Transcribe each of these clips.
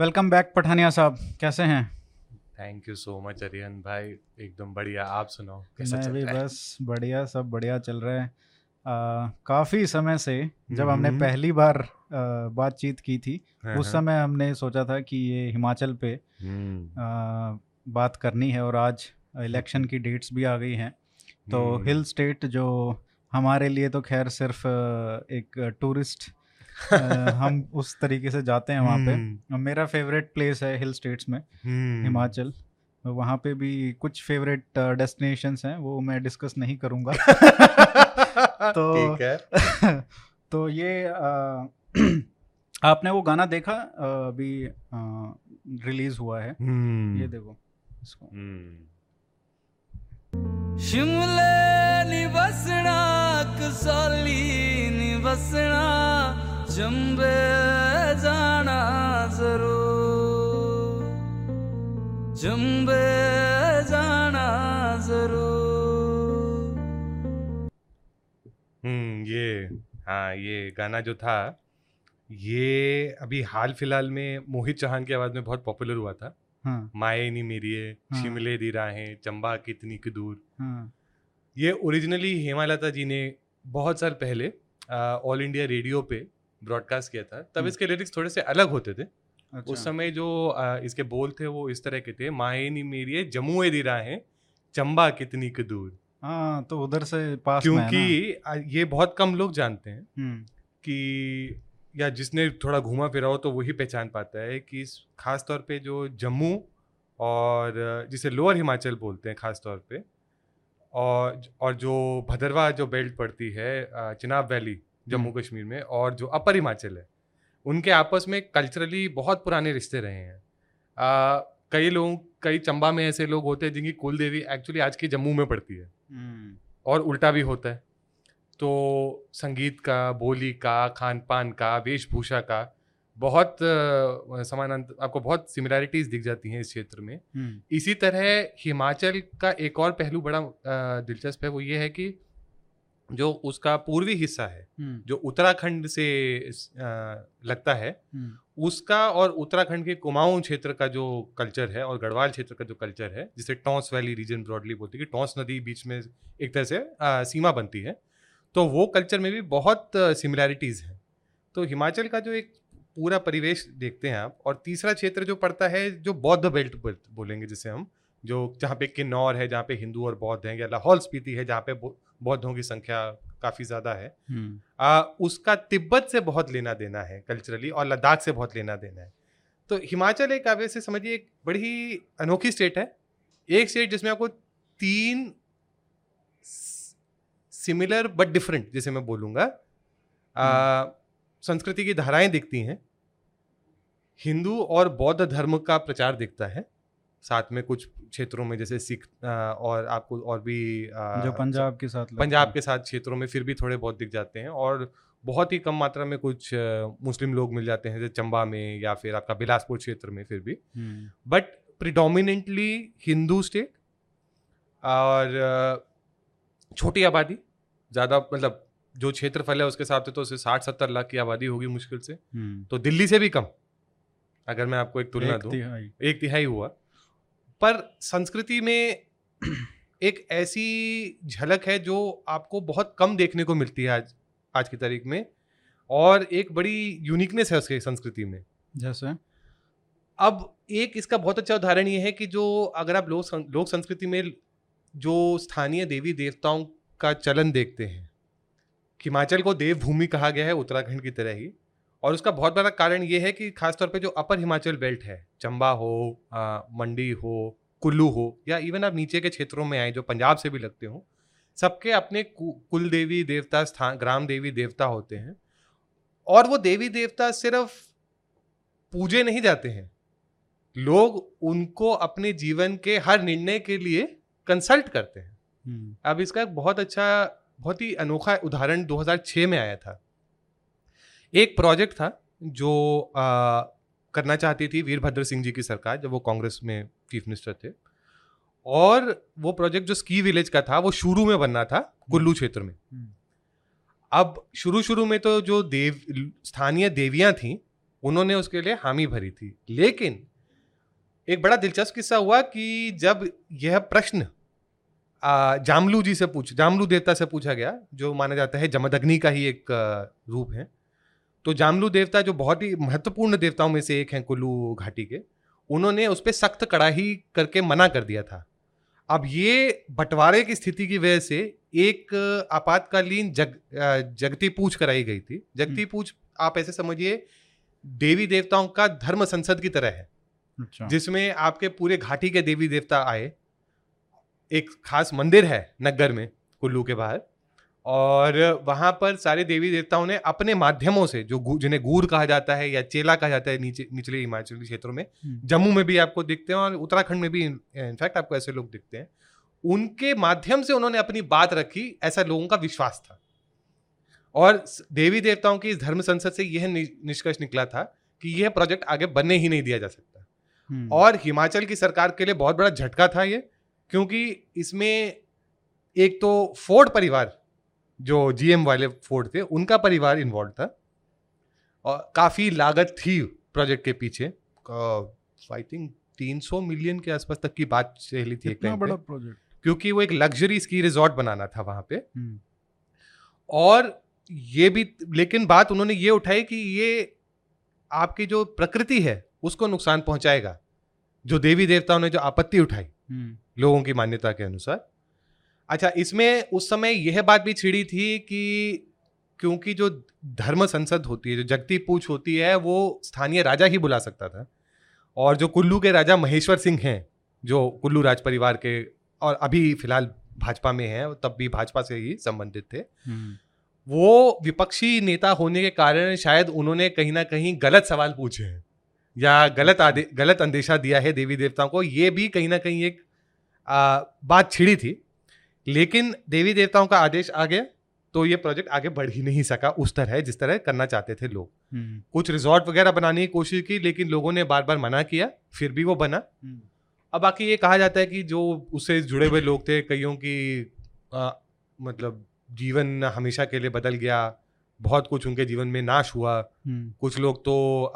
Welcome back Pathania साहब, कैसे हैं? Thank you so much Aryan भाई, एकदम बढ़िया। आप सुनाओ कैसा चल रहा है? बस बढ़िया, सब बढ़िया चल रहा है। काफ़ी समय से जब हमने पहली बार बातचीत की थी उस समय हमने सोचा था कि ये हिमाचल पे बात करनी है और आज इलेक्शन की डेट्स भी आ गई हैं। तो हिल स्टेट जो हमारे लिए तो खैर सिर्फ एक टूरिस्ट हम उस तरीके से जाते हैं वहाँ पे। मेरा फेवरेट प्लेस है हिल स्टेट्स में हिमाचल। वहाँ पे भी कुछ फेवरेट डेस्टिनेशंस हैं, वो मैं डिस्कस नहीं करूँगा। तो ठीक है। तो ये आपने वो गाना देखा अभी रिलीज हुआ है? ये देखो इसको। शिमले निवसना, कसौली निवसना, चंबे जाना जरूर, चंबे जाना जरूर। ये गाना जो था ये अभी हाल फिलहाल में मोहित चौहान की आवाज में बहुत पॉपुलर हुआ था। माए नी मेरिए, शिमले दी राहें, चंबा कितनी की दूर। ये ओरिजिनली हेमालता जी ने बहुत साल पहले ऑल इंडिया रेडियो पे ब्रॉडकास्ट किया था। तब इसके लिरिक्स थोड़े से अलग होते थे। अच्छा। उस समय जो इसके बोल थे वो इस तरह के थे, माए नी मेरिए जमुए दी राहें, चंबा कितनी की दूर। हाँ, तो उधर से पास, क्योंकि ये बहुत कम लोग जानते हैं कि, या जिसने थोड़ा घूमा फिरा हो तो वही पहचान पाता है कि ख़ास तौर पे जो जम्मू और जिसे लोअर हिमाचल बोलते हैं ख़ास तौर पे, और जो भद्रवा जो बेल्ट पड़ती है चिनाब वैली जम्मू कश्मीर में, और जो अपर हिमाचल है, उनके आपस में कल्चरली बहुत पुराने रिश्ते रहे हैं। कई चंबा में ऐसे लोग होते हैं जिनकी कुलदेवी एक्चुअली आज के जम्मू में पड़ती है, और उल्टा भी होता है। तो संगीत का, बोली का, खान पान का, वेशभूषा का बहुत समानांतर, आपको बहुत सिमिलैरिटीज़ दिख जाती हैं इस क्षेत्र में। इसी तरह हिमाचल का एक और पहलू बड़ा दिलचस्प है, वो ये है कि जो उसका पूर्वी हिस्सा है जो उत्तराखंड से लगता है, उसका और उत्तराखंड के कुमाऊं क्षेत्र का जो कल्चर है और गढ़वाल क्षेत्र का जो कल्चर है, जिसे टॉन्स वैली रीजन ब्रॉडली बोलते हैं, कि टॉन्स नदी बीच में एक तरह से सीमा बनती है, तो वो कल्चर में भी बहुत सिमिलैरिटीज़ हैं। तो हिमाचल का जो एक पूरा परिवेश देखते हैं आप। और तीसरा क्षेत्र जो पड़ता है जो बौद्ध बेल्ट बोलेंगे जिसे हम, जो जहाँ पे किन्नौर है जहाँ पे हिंदू और बौद्ध हैं, या लाहौल स्पीति है जहाँ पे बौद्धों की संख्या काफ़ी ज़्यादा है, उसका तिब्बत से बहुत लेना देना है कल्चरली, और लद्दाख से बहुत लेना देना है। तो हिमाचल एक, आप ऐसे समझिए, एक बड़ी अनोखी स्टेट है, एक स्टेट जिसमें आपको तीन सिमिलर बट डिफरेंट, जैसे मैं बोलूँगा, संस्कृति की धाराएं दिखती हैं, हिंदू और बौद्ध धर्म का प्रचार दिखता है, साथ में कुछ क्षेत्रों में जैसे सिख और आपको और भी जो पंजाब के साथ क्षेत्रों में फिर भी थोड़े बहुत दिख जाते हैं, और बहुत ही कम मात्रा में कुछ मुस्लिम लोग मिल जाते हैं जैसे चंबा में या फिर आपका बिलासपुर क्षेत्र में, फिर भी बट प्रिडोमिनेंटली हिंदू स्टेट और छोटी आबादी ज़्यादा, मतलब जो क्षेत्रफल है उसके हिसाब से तो उसे 60-70 लाख की आबादी होगी मुश्किल से, तो दिल्ली से भी कम, अगर मैं आपको एक तुलना दूं, 1/3 हुआ। पर संस्कृति में एक ऐसी झलक है जो आपको बहुत कम देखने को मिलती है आज की तारीख में, और एक बड़ी यूनिकनेस है उसके संस्कृति में। जैसे अब एक इसका बहुत अच्छा उदाहरण ये है कि जो अगर आप लोक संस्कृति में जो स्थानीय देवी देवताओं का चलन देखते हैं, हिमाचल को देवभूमि कहा गया है उत्तराखंड की तरह ही, और उसका बहुत बड़ा कारण ये है कि खासतौर पे जो अपर हिमाचल बेल्ट है, चंबा हो, मंडी हो, कुल्लू हो, या इवन आप नीचे के क्षेत्रों में आए जो पंजाब से भी लगते हो, सबके अपने कुल देवी देवता स्थान, ग्राम देवी देवता होते हैं, और वो देवी देवता सिर्फ पूजे नहीं जाते हैं, लोग उनको अपने जीवन के हर निर्णय के लिए कंसल्ट करते हैं। अब इसका एक बहुत अच्छा, बहुत ही अनोखा उदाहरण 2006 में आया था। एक प्रोजेक्ट था जो करना चाहती थी वीरभद्र सिंह जी की सरकार जब वो कांग्रेस में चीफ मिनिस्टर थे, और वो प्रोजेक्ट जो स्की विलेज का था वो शुरू में बनना था कुल्लू क्षेत्र में। अब शुरू में तो जो स्थानीय देवियां थीं उन्होंने उसके लिए हामी भरी थी। लेकिन एक बड़ा दिलचस्प किस्सा हुआ कि जब यह प्रश्न जामलू देवता से पूछा गया, जो माना जाता है जमदग्नि का ही एक रूप है, तो जामलू देवता जो बहुत ही महत्वपूर्ण देवताओं में से एक हैं कुल्लू घाटी के, उन्होंने उस पर सख्त कड़ाही करके मना कर दिया था। अब ये बंटवारे की स्थिति की वजह से एक आपातकालीन जगती पूछ कराई गई थी। जगती पूछ आप ऐसे समझिए देवी देवताओं का धर्म संसद की तरह है। अच्छा। जिसमें आपके पूरे घाटी के देवी देवता आए। एक खास मंदिर है नगर में कुल्लू के बाहर, और वहाँ पर सारे देवी देवताओं ने अपने माध्यमों से, जो जिन्हें गूर कहा जाता है या चेला कहा जाता है निचले हिमाचली क्षेत्रों में, जम्मू में भी आपको दिखते हैं और उत्तराखंड में भी इनफैक्ट आपको ऐसे लोग दिखते हैं, उनके माध्यम से उन्होंने अपनी बात रखी, ऐसा लोगों का विश्वास था। और देवी देवताओं की इस धर्म संसद से यह निष्कर्ष निकला था कि यह प्रोजेक्ट आगे बनने ही नहीं दिया जा सकता। और हिमाचल की सरकार के लिए बहुत बड़ा झटका था ये, क्योंकि इसमें एक तो फोर्ड परिवार, जो जीएम वाले फोर्ड थे, उनका परिवार इन्वॉल्व था, और काफ़ी लागत थी प्रोजेक्ट के पीछे। आई थिंक 300 मिलियन के आसपास तक की बात चली थी एक बड़ा प्रोजेक्ट, क्योंकि वो एक लग्जरी स्की रिजॉर्ट बनाना था वहाँ पे। और ये भी, लेकिन बात उन्होंने ये उठाई कि ये आपकी जो प्रकृति है उसको नुकसान पहुँचाएगा, जो देवी देवताओं ने जो आपत्ति उठाई लोगों की मान्यता के अनुसार। अच्छा, इसमें उस समय यह बात भी छिड़ी थी कि क्योंकि जो धर्म संसद होती है, जो जगती पूछ होती है, वो स्थानीय राजा ही बुला सकता था, और जो कुल्लू के राजा महेश्वर सिंह हैं, जो कुल्लू राज परिवार के और अभी फिलहाल भाजपा में हैं, तब भी भाजपा से ही संबंधित थे, वो विपक्षी नेता होने के कारण शायद उन्होंने कहीं ना कहीं गलत सवाल पूछे हैं या गलत अंदेशा दिया है देवी देवताओं को। ये भी कहीं ना कहीं एक बात छिड़ी थी। लेकिन देवी देवताओं का आदेश आ गया तो ये प्रोजेक्ट आगे बढ़ ही नहीं सका उस तरह जिस तरह करना चाहते थे लोग। कुछ रिजॉर्ट वगैरह बनाने की कोशिश की, लेकिन लोगों ने बार बार मना किया, फिर भी वो बना। अब बाकी ये कहा जाता है कि जो उससे जुड़े हुए लोग थे, कईयों की मतलब जीवन हमेशा के लिए बदल गया, बहुत कुछ उनके जीवन में नाश हुआ। कुछ लोग तो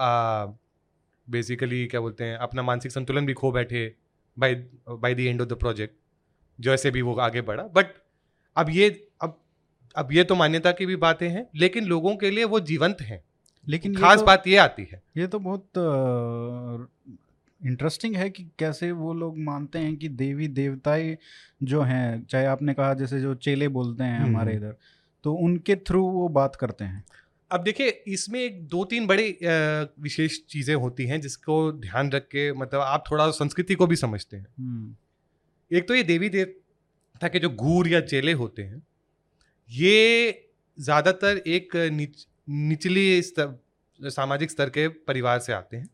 बेसिकली क्या बोलते हैं, अपना मानसिक संतुलन भी खो बैठे by the end of the project, जैसे भी वो आगे बढ़ा। बट अब ये तो मान्यता की भी बातें हैं, लेकिन लोगों के लिए वो जीवंत हैं। लेकिन खास बात ये आती है, ये तो बहुत इंटरेस्टिंग है कि कैसे वो लोग मानते हैं कि देवी देवताएं जो हैं, चाहे आपने कहा जैसे जो चेले बोलते हैं हमारे इधर, तो उनके थ्रू वो बात करते हैं। अब देखिए, इसमें एक दो तीन बड़ी विशेष चीज़ें होती हैं जिसको ध्यान रख के, मतलब आप थोड़ा संस्कृति को भी समझते हैं। एक तो ये देवी देवता के जो गूर या चेले होते हैं, ये ज़्यादातर एक निचले स्तर, सामाजिक स्तर के परिवार से आते हैं।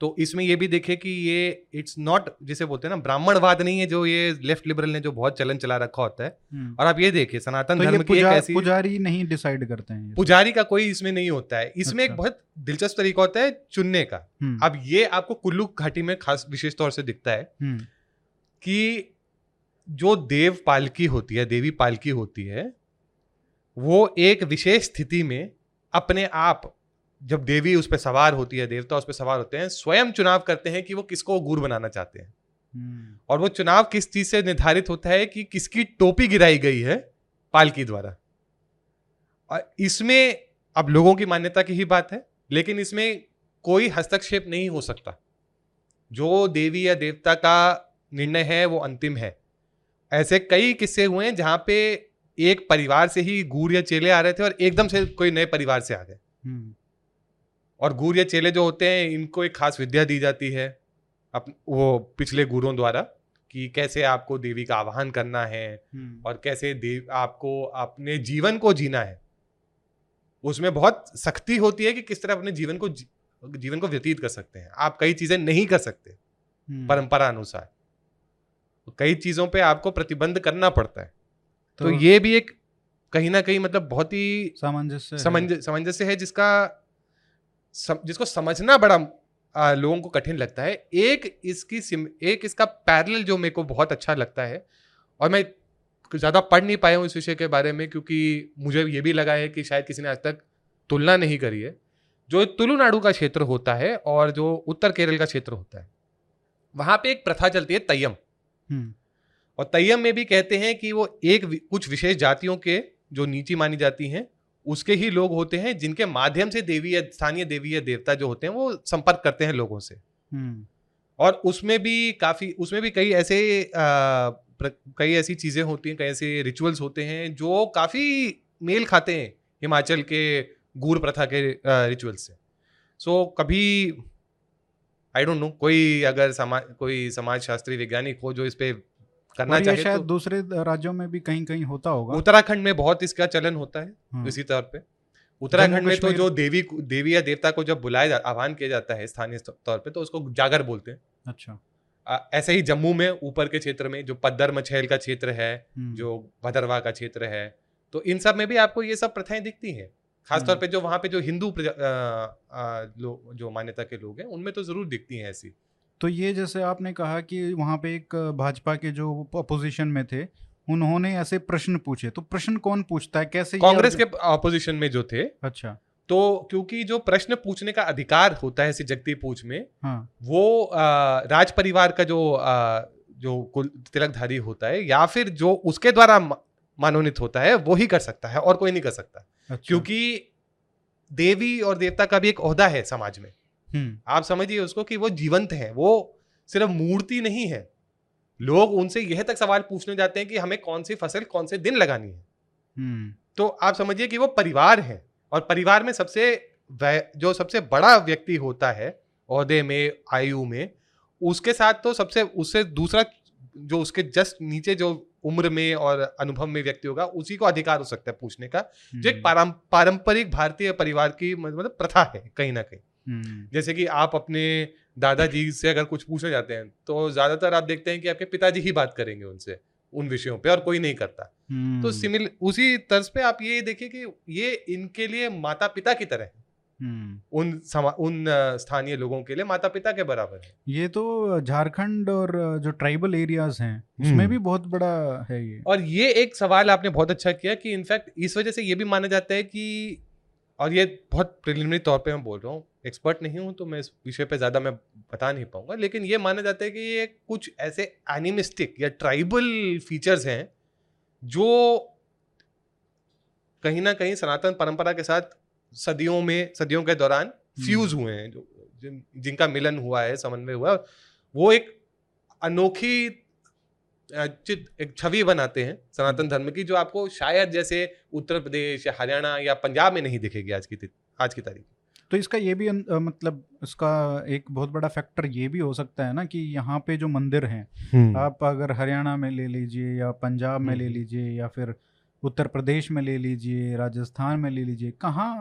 तो इसमें ये भी देखें कि ये इट्स नॉट, जिसे बोलते हैं ना, ब्राह्मणवाद नहीं है जो ये लेफ्ट लिबरल ने जो बहुत चलन चला रखा होता है। और आप ये देखिए, सनातन धर्म की एक ऐसी, पुजारी नहीं डिसाइड करते हैं, पुजारी का कोई इसमें नहीं होता है। इसमें एक बहुत दिलचस्प तरीका होता है चुनने का। अब ये आपको कुल्लू घाटी में खास विशेष तौर से दिखता है कि जो देव पालकी होती है, देवी पालकी होती है, वो एक विशेष स्थिति में अपने आप, जब देवी उस पर सवार होती है, देवता उस पर सवार होते हैं, स्वयं चुनाव करते हैं कि वो किसको गुरु बनाना चाहते हैं। और वो चुनाव किस चीज से निर्धारित होता है कि किसकी टोपी गिराई गई है पालकी द्वारा। और इसमें अब लोगों की मान्यता की ही बात है, लेकिन इसमें कोई हस्तक्षेप नहीं हो सकता। जो देवी या देवता का निर्णय है वो अंतिम है। ऐसे कई किस्से हुए हैं जहाँ पे एक परिवार से ही गूर या चेले आ रहे थे और एकदम से कोई नए परिवार से आ गए। और गूर या चेले जो होते हैं, इनको एक खास विद्या दी जाती है वो पिछले गुरुओं द्वारा कि कैसे आपको देवी का आवाहन करना है और कैसे आपको अपने जीवन को जीना है। उसमें बहुत सख्ती होती है कि किस तरह अपने जीवन को व्यतीत कर सकते हैं आप। कई चीज़ें नहीं कर सकते परंपरा अनुसार, कई चीज़ों पे आपको प्रतिबंध करना पड़ता है। तो ये भी एक कहीं ना कहीं मतलब बहुत ही सामंजस्य है, जिसको समझना बड़ा लोगों को कठिन लगता है। एक इसका पैरेलल जो मेरे को बहुत अच्छा लगता है, और मैं ज़्यादा पढ़ नहीं पाया हूँ इस विषय के बारे में, क्योंकि मुझे ये भी लगा है कि शायद किसी ने आज तक तुलना नहीं करी है, जो तुलुनाडु का क्षेत्र होता है और जो उत्तर केरल का क्षेत्र होता है, वहां पे एक प्रथा चलती है तय्यम। और तय्यम में भी कहते हैं कि वो एक कुछ विशेष जातियों के जो नीची मानी जाती हैं उसके ही लोग होते हैं जिनके माध्यम से देवी स्थानीय देवी या देवता जो होते हैं वो संपर्क करते हैं लोगों से। और उसमें भी कई ऐसी चीजें होती हैं, कई ऐसे रिचुअल्स होते हैं जो काफी मेल खाते हैं हिमाचल के गूर प्रथा के रिचुअल्स से। सो कभी आई डोंट नो, कोई अगर कोई समाज शास्त्री वैज्ञानिक हो जो इस पे करना चाहे, शायद तो दूसरे राज्यों में भी कहीं कहीं होता होगा। उत्तराखंड में बहुत इसका चलन होता है इसी तौर पे। उत्तराखंड में तो जो देवी या देवता को जब आह्वान किया जाता है स्थानीय तौर पे तो उसको जागर बोलते हैं। अच्छा। ऐसे ही जम्मू में ऊपर के क्षेत्र में जो पद्दर मछेल का क्षेत्र है, जो भदरवा का क्षेत्र है, तो इन सब में भी आपको ये सब प्रथाएं दिखती हैं। खासतौर पे जो वहाँ पे जो हिंदू जो मान्यता के लोग हैं उनमें तो जरूर दिखती हैं ऐसी। तो ये जैसे आपने कहा कि वहाँ पे एक भाजपा के जो अपोजिशन में थे उन्होंने ऐसे प्रश्न पूछे, तो प्रश्न कौन पूछता है, कैसे? कांग्रेस के अपोजिशन में जो थे। अच्छा। तो क्योंकि जो प्रश्न पूछने का अधिकार होता है ऐसे जगती पूछ में, हाँ, वो राज परिवार का जो कुल तिलकधारी होता है या फिर जो उसके द्वारा मनोनीत होता है वो ही कर सकता है और कोई नहीं कर सकता। अच्छा। क्योंकि देवी और देवता का भी एक ओहदा है समाज में। आप समझिए उसको कि वो जीवंत हैं, वो सिर्फ मूर्ति नहीं है। लोग उनसे यह तक सवाल पूछने जाते हैं कि हमें कौन सी फसल कौन से दिन लगानी है। तो आप समझिए कि वो परिवार है और परिवार में जो सबसे बड़ा व्यक्ति होता है ओहदे में, आयु में, उसके साथ तो उससे दूसरा जो उसके जस्ट नीचे जो उम्र में और अनुभव में व्यक्ति होगा उसी को अधिकार हो सकता है पूछने का, जो एक पारंपरिक भारतीय परिवार की मतलब प्रथा है कहीं ना कहीं। जैसे कि आप अपने दादाजी से अगर कुछ पूछना चाहते हैं तो ज्यादातर आप देखते हैं कि आपके पिताजी ही बात करेंगे उनसे उन विषयों पे और कोई नहीं करता। तो उसी तर्ज पे आप ये देखिए कि ये इनके लिए माता पिता की तरह है। उन स्थानीय लोगों के लिए माता पिता के बराबर है। ये तो झारखंड और जो ट्राइबल एरियाज हैं उसमें भी बहुत बड़ा है ये। और ये एक सवाल आपने बहुत अच्छा किया कि इनफैक्ट इस वजह से ये भी माना जाता है कि, और ये बहुत प्रिलिमिनरी तौर पे मैं बोल रहा हूँ, एक्सपर्ट नहीं हूँ तो मैं इस विषय पे ज़्यादा मैं बता नहीं पाऊंगा, लेकिन ये माना जाता है कि ये कुछ ऐसे एनिमिस्टिक या ट्राइबल फीचर्स हैं जो कहीं ना कहीं सनातन परंपरा के साथ सदियों के दौरान फ्यूज हुए हैं, जिनका मिलन हुआ है, समन्वय हुआ है, वो एक अनोखी एक छवि बनाते हैं सनातन धर्म की जो आपको शायद जैसे उत्तर प्रदेश या हरियाणा या पंजाब में नहीं दिखेगी आज की तारीख। तो इसका ये भी मतलब इसका एक बहुत बड़ा फैक्टर ये भी हो सकता है ना कि यहाँ पे जो मंदिर हैं, आप अगर हरियाणा में ले लीजिए या पंजाब में ले लीजिए या फिर उत्तर प्रदेश में ले लीजिए, राजस्थान में ले लीजिए, कहाँ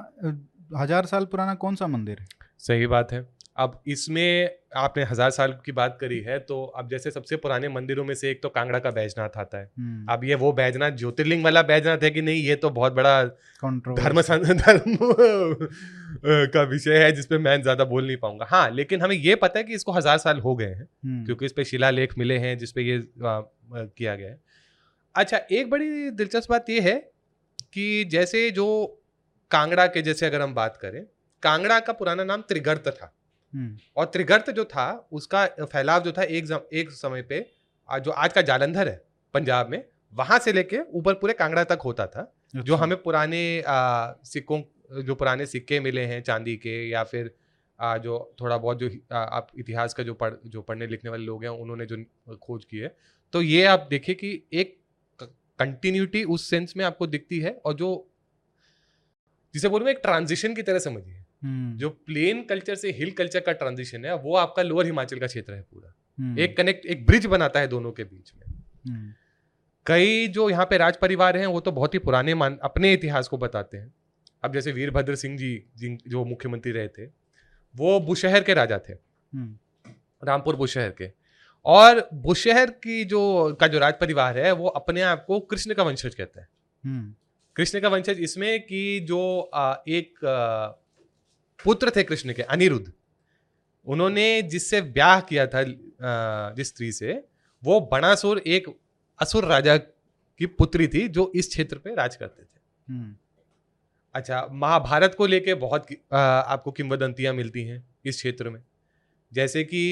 1000 साल पुराना कौन सा मंदिर है? सही बात है। अब इसमें आपने 1000 साल की बात करी है, तो अब जैसे सबसे पुराने मंदिरों में से एक तो कांगड़ा का बैजनाथ आता है। अब ये वो बैजनाथ ज्योतिर्लिंग वाला बैजनाथ है कि नहीं, ये तो बहुत बड़ा धर्म का विषय है जिसपे मैं ज्यादा बोल नहीं पाऊंगा। हाँ, लेकिन हमें ये पता है कि इसको 1000 साल हो गए हैं क्योंकि इस पे शिलालेख मिले हैं जिसपे ये किया गया है। अच्छा, एक बड़ी दिलचस्प बात यह है कि जैसे जो कांगड़ा के जैसे अगर हम बात करें, कांगड़ा का पुराना नाम त्रिगर्त था और त्रिगर्त जो था उसका फैलाव जो था एक समय पे जो आज का जालंधर है पंजाब में, वहां से लेके ऊपर पूरे कांगड़ा तक होता था। अच्छा। जो हमें पुराने सिक्के मिले हैं चांदी के, या फिर जो थोड़ा बहुत जो आप इतिहास का जो पढ़ने लिखने वाले लोग हैं उन्होंने जो खोज की है, तो ये आप देखिए कि एक कंटिन्यूटी उस सेंस में आपको दिखती है। और जो जिसे बोलूं एक ट्रांजिशन की तरह समझिए, जो प्लेन कल्चर से हिल कल्चर का ट्रांजिशन है वो आपका लोअर हिमाचल का क्षेत्र है पूरा। एक ब्रिज बनाता है दोनों के बीच में। कई जो यहाँ पे राज परिवार हैं वो तो बहुत ही पुराने अपने इतिहास को बताते हैं। अब जैसे वीरभद्र सिंह जी जो मुख्यमंत्री रहे थे वो बुशहर के राजा थे, रामपुर बुशहर के, और बुशहर की जो राज परिवार है वो अपने आप को कृष्ण का वंशज कहता है। कृष्ण का वंशज इसमें कि जो एक पुत्र थे कृष्ण के, अनिरुद्ध, उन्होंने जिससे ब्याह किया था, जिस स्त्री से, वो बनासुर एक असुर राजा की पुत्री थी जो इस क्षेत्र पे राज करते थे। अच्छा, महाभारत को लेके बहुत आपको किंवदंतियाँ मिलती हैं इस क्षेत्र में, जैसे कि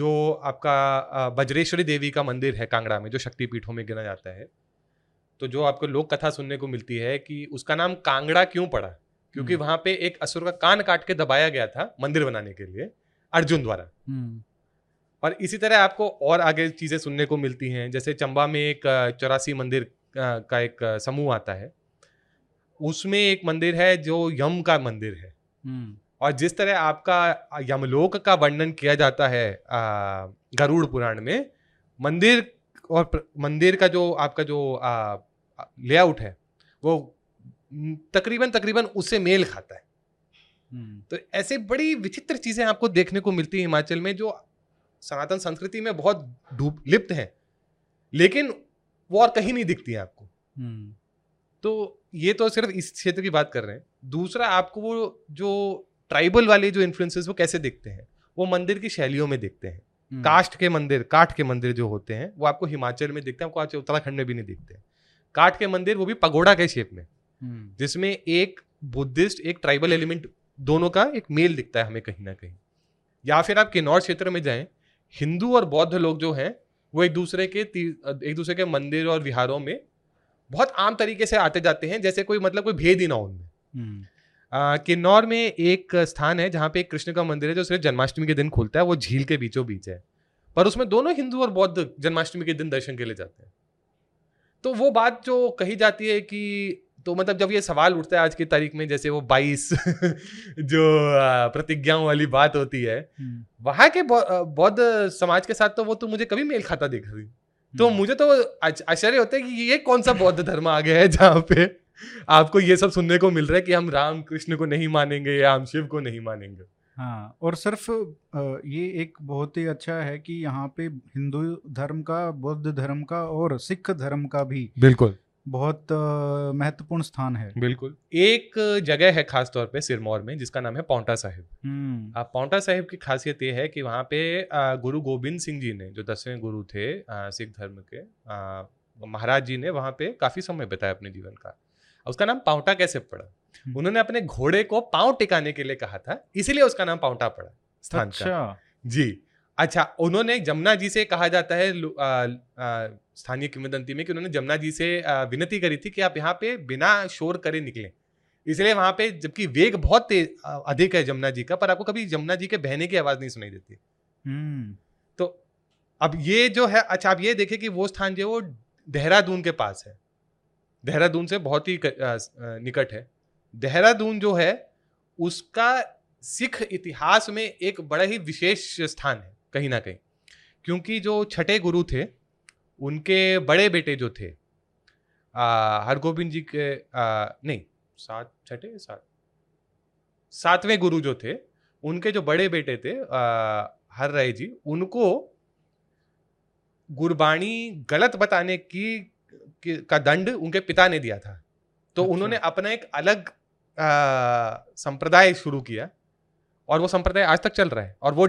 जो आपका बजरेश्वरी देवी का मंदिर है कांगड़ा में, जो शक्तिपीठों में गिना जाता है, तो जो आपको लोक कथा सुनने को मिलती है कि उसका नाम कांगड़ा क्यों पड़ा, क्योंकि वहाँ पे एक असुर का कान काट के दबाया गया था मंदिर बनाने के लिए अर्जुन द्वारा। और इसी तरह आपको और आगे चीज़ें सुनने को मिलती हैं, जैसे चंबा में एक 84 मंदिर का एक समूह आता है, उसमें एक मंदिर है जो यम का मंदिर है। और जिस तरह आपका यमलोक का वर्णन किया जाता है गरुड़ पुराण में, मंदिर और मंदिर का जो आपका जो लेआउट है वो तकरीबन उससे मेल खाता है। तो ऐसे बड़ी विचित्र चीज़ें आपको देखने को मिलती है हिमाचल में, जो सनातन संस्कृति में बहुत डूब लिप्त हैं, लेकिन वो और कहीं नहीं दिखती है आपको। तो ये तो सिर्फ इस क्षेत्र की बात कर रहे हैं। दूसरा, आपको वो जो ट्राइबल वाले जो इन्फ्लुएंसेस वो कैसे दिखते हैं, वो मंदिर की शैलियों में दिखते हैं। काठ के मंदिर जो होते हैं वो आपको हिमाचल में दिखते हैं, आपको आज उत्तराखंड में भी नहीं दिखते हैं। काठ के मंदिर वो भी पगोड़ा के शेप में, जिसमें एक बुद्धिस्ट एक ट्राइबल एलिमेंट दोनों का एक मेल दिखता है हमें कहीं ना कहीं। या फिर आप किन्नौर क्षेत्र में जाएं, हिंदू और बौद्ध लोग जो हैं वो एक दूसरे के मंदिर और विहारों में बहुत आम तरीके से आते जाते हैं, जैसे कोई कोई भेद ही ना उनमें। किन्नौर में एक स्थान है जहाँ पे एक कृष्ण का मंदिर है जो सिर्फ जन्माष्टमी के दिन खुलता है, वो झील के बीचों बीच है, पर उसमें दोनों हिंदू और बौद्ध जन्माष्टमी के दिन दर्शन के लिए जाते हैं। तो वो बात जो कही जाती है कि तो जब ये सवाल उठता है आज की तारीख में, जैसे वो 22 जो प्रतिज्ञाओं वाली बात होती है, वहाँ के बौद्ध समाज के साथ तो वो तो मुझे कभी मेल खाता दिख रही, तो मुझे तो आश्चर्य होता है कि ये कौन सा बौद्ध धर्म आ गया है जहाँ पे आपको ये सब सुनने को मिल रहा है कि हम राम कृष्ण को नहीं मानेंगे या हम शिव को नहीं मानेंगे। हाँ, और सिर्फ ये एक बहुत ही अच्छा है कि यहाँ पे हिंदू धर्म का, बौद्ध धर्म का और सिख धर्म का भी बिल्कुल बहुत महत्वपूर्ण स्थान है। बिल्कुल। एक जगह है खासतौर पे सिरमौर में जिसका नाम है पांवटा साहिब। आप पांवटा साहिब की खासियत ये है कि वहाँ पे गुरु गोविंद सिंह जी ने, जो 10वें गुरु थे सिख धर्म के, महाराज जी ने वहाँ पे काफी समय बिताया अपने जीवन का। उसका नाम पांवटा कैसे पड़ा? उन्होंने अपने घोड़े को पांव टिकाने के लिए कहा था, इसीलिए उसका नाम पांवटा पड़ा स्थान का। जी अच्छा। उन्होंने जमुना जी से, कहा जाता है स्थानीय किंवदंती में, कि उन्होंने जमुना जी से विनती करी थी कि आप यहाँ पे बिना शोर करे निकलें, इसलिए वहाँ पे जबकि वेग बहुत अधिक है जमुना जी का, पर आपको कभी जमुना जी के बहने की आवाज़ नहीं सुनाई देती। तो अब ये जो है, अच्छा आप ये देखें कि वो स्थान जो है वो देहरादून के पास है, देहरादून से बहुत ही निकट है। देहरादून जो है उसका सिख इतिहास में एक बड़ा ही विशेष स्थान है कहीं ना कहीं, क्योंकि जो 6ठे गुरु थे उनके बड़े बेटे जो थे हरगोबिंद जी के नहीं सात छठे सात सातवें गुरु जो थे, उनके जो बड़े बेटे थे हर राय जी, उनको गुरबाणी गलत बताने का दंड उनके पिता ने दिया था। तो अच्छा। उन्होंने अपना एक अलग संप्रदाय शुरू किया और वो संप्रदाय आज तक चल रहा है, और वो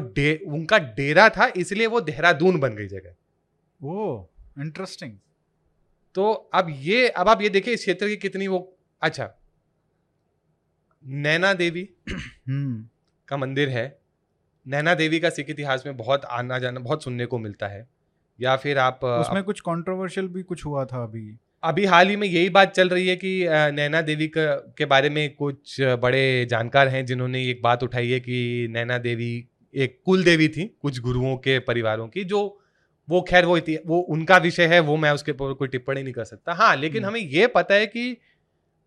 उनका डेरा था, इसलिए वो देहरादून बन गई जगह। वो इंटरेस्टिंग। तो अब आप ये देखिए इस क्षेत्र की कितनी वो। अच्छा, नैना देवी का मंदिर है, नैना देवी का सिख इतिहास में बहुत आना जाना, बहुत सुनने को मिलता है। या फिर आप उसमें कुछ कंट्रोवर्शियल भी कुछ हुआ था अभी हाल ही में, यही बात चल रही है कि नैना देवी के बारे में कुछ बड़े जानकार हैं जिन्होंने एक बात उठाई है कि नैना देवी एक कुल देवी थी कुछ गुरुओं के परिवारों की, जो वो खैर वो उनका विषय है, वो मैं उसके ऊपर कोई टिप्पणी नहीं कर सकता। हाँ, लेकिन हमें ये पता है कि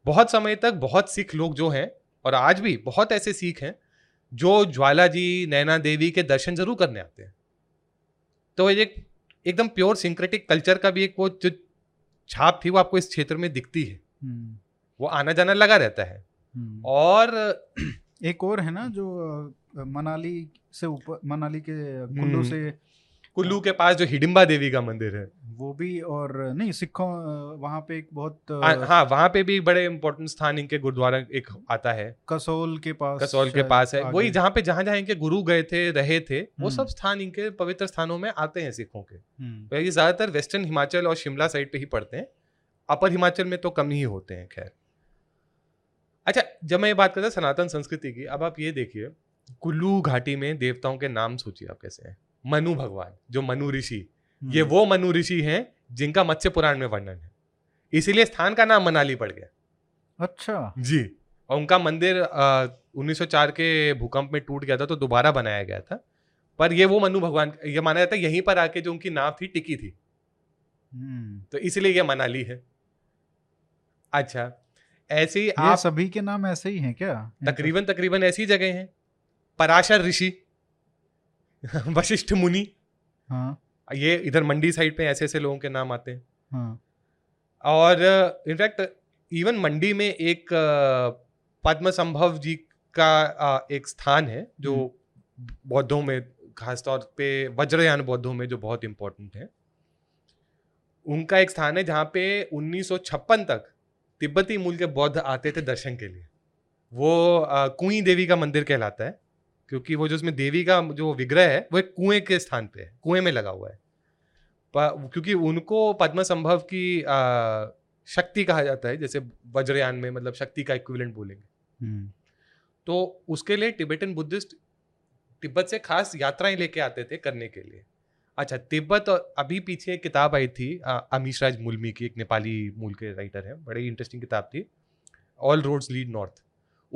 बहुत समय तक बहुत सिख लोग जो हैं, और आज भी बहुत ऐसे सिख हैं जो ज्वाला जी, नैना देवी के दर्शन जरूर करने आते हैं। तो एकदम प्योर सिंक्रेटिक कल्चर का भी एक वो जो छाप थी वो आपको इस क्षेत्र में दिखती है। वो आना जाना लगा रहता है। और एक और है ना जो मनाली के कुल्लू से, कुल्लू के पास जो हिडिंबा देवी का मंदिर है, वो भी और नहीं सिखों वहाँ पे एक बहुत हाँ वहाँ पे भी बड़े इम्पोर्टेंट स्थान इनके गुरुद्वारा एक आता है कसोल के पास है, वही जहाँ इनके गुरु गए थे, रहे थे, वो सब स्थान इनके पवित्र स्थानों में आते हैं सिखों के। तो ये ज्यादातर वेस्टर्न हिमाचल और शिमला साइड पे ही पड़ते हैं, अपर हिमाचल में तो कम ही होते हैं। खैर अच्छा, जब मैं ये बात करता सनातन संस्कृति की, अब आप ये देखिए कुल्लू घाटी में देवताओं के नाम सोचिए आप कैसे हैं। मनु भगवान, जो मनु ऋषि, ये वो मनु ऋषि हैं जिनका मत्स्य पुराण में वर्णन है, इसीलिए स्थान का नाम मनाली पड़ गया। अच्छा जी। और उनका मंदिर 1904 के भूकंप में टूट गया था तो दोबारा बनाया गया था, पर ये वो मनु भगवान, ये माना जाता है यहीं पर आके जो उनकी नाव थी टिकी थी, तो इसलिए ये मनाली है। अच्छा, ऐसे ही आप सभी के नाम ऐसे ही हैं क्या? तकरीबन ऐसी जगह हैं। पराशर ऋषि, वशिष्ठ मुनि, हाँ। ये इधर मंडी साइड पे ऐसे ऐसे लोगों के नाम आते हैं, हाँ। और इनफैक्ट इवन मंडी में एक पद्म संभव जी का एक स्थान है जो बौद्धों में, खासतौर पे वज्रयान बौद्धों में, जो बहुत इम्पोर्टेंट है। उनका एक स्थान है जहाँ पे 1956 तक तिब्बती मूल के बौद्ध आते थे दर्शन के लिए। वो कुई देवी का मंदिर कहलाता है, क्योंकि वो जो उसमें देवी का जो विग्रह है वो एक कुएं के स्थान पे है, कुएं में लगा हुआ है। क्योंकि उनको पद्म संभव की शक्ति कहा जाता है, जैसे वज्रयान में मतलब शक्ति का इक्विवेलेंट बोलेंगे। तो उसके लिए टिबेटन बुद्धिस्ट तिब्बत से खास यात्राएं लेके आते थे करने के लिए। अच्छा, तिब्बत, और अभी पीछे एक किताब आई थी अमीश राज मुल्मी की, एक नेपाली मूल के राइटर हैं, बड़ी इंटरेस्टिंग किताब थी, ऑल रोड्स लीड नॉर्थ।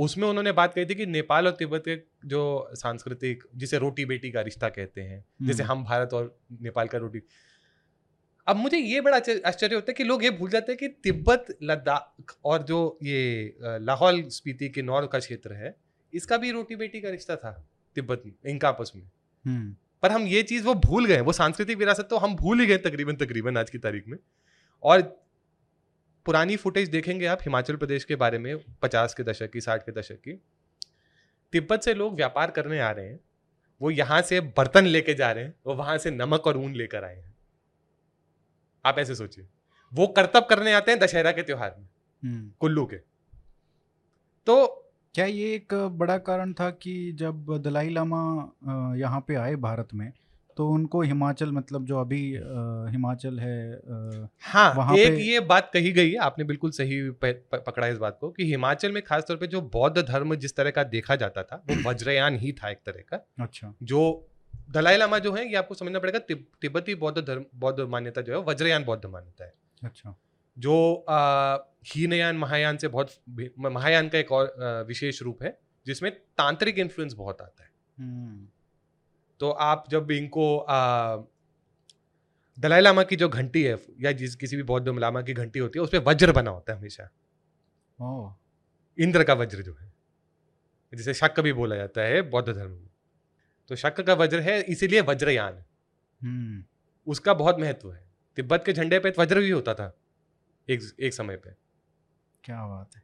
उसमें उन्होंने बात कही थी कि नेपाल और तिब्बत के जो सांस्कृतिक, जिसे रोटी बेटी का रिश्ता कहते हैं, जैसे हम भारत और नेपाल का रोटी। अब मुझे ये बड़ा आश्चर्य होता है कि लोग ये भूल जाते हैं कि तिब्बत, लद्दाख और जो ये लाहौल स्पीति के नॉर्थ का क्षेत्र है, इसका भी रोटी बेटी का रिश्ता था तिब्बत में, इनका आपस में। पर हम ये चीज़ वो भूल गए, वो सांस्कृतिक विरासत तो हम भूल ही गए तकरीबन आज की तारीख में। और पुरानी फुटेज देखेंगे आप हिमाचल प्रदेश के बारे में 50 के दशक की, 60 के दशक की, तिब्बत से लोग व्यापार करने आ रहे हैं, वो यहाँ से बर्तन लेके जा रहे हैं, वो वहाँ से नमक और ऊन लेकर आए हैं। आप ऐसे सोचिए, वो करतब करने आते हैं दशहरा के त्यौहार में कुल्लू के। तो क्या ये एक बड़ा कारण था कि जब दलाई लामा यहाँ पे आए भारत में, तो उनको हिमाचल, मतलब जो अभी हिमाचल है, हाँ, एक ये बात कही गई है, आपने बिल्कुल सही पकड़ा इस बात को, कि हिमाचल में खासतौर पे जो बौद्ध धर्म जिस तरह का देखा जाता था वो वज्रयान ही था एक तरह का। अच्छा। जो दलाई लामा जो है, ये आपको समझना पड़ेगा, तिब्बती बौद्ध मान्यता जो है वज्रयान बौद्ध मान्यता है। अच्छा। जो हीनयान महायान से बहुत, महायान का एक और विशेष रूप है जिसमें तांत्रिक इन्फ्लुएंस बहुत आता है। तो आप जब इनको दलाई लामा की जो घंटी है, या जिस किसी भी बौद्ध लामा की घंटी होती है, उस पर वज्र बना होता है हमेशा, इंद्र का वज्र जो है, जिसे शक भी बोला जाता है बौद्ध धर्म में। तो शक का वज्र है, इसीलिए वज्रयान उसका बहुत महत्व है। तिब्बत के झंडे पे वज्र भी होता था एक समय पे। क्या बात है।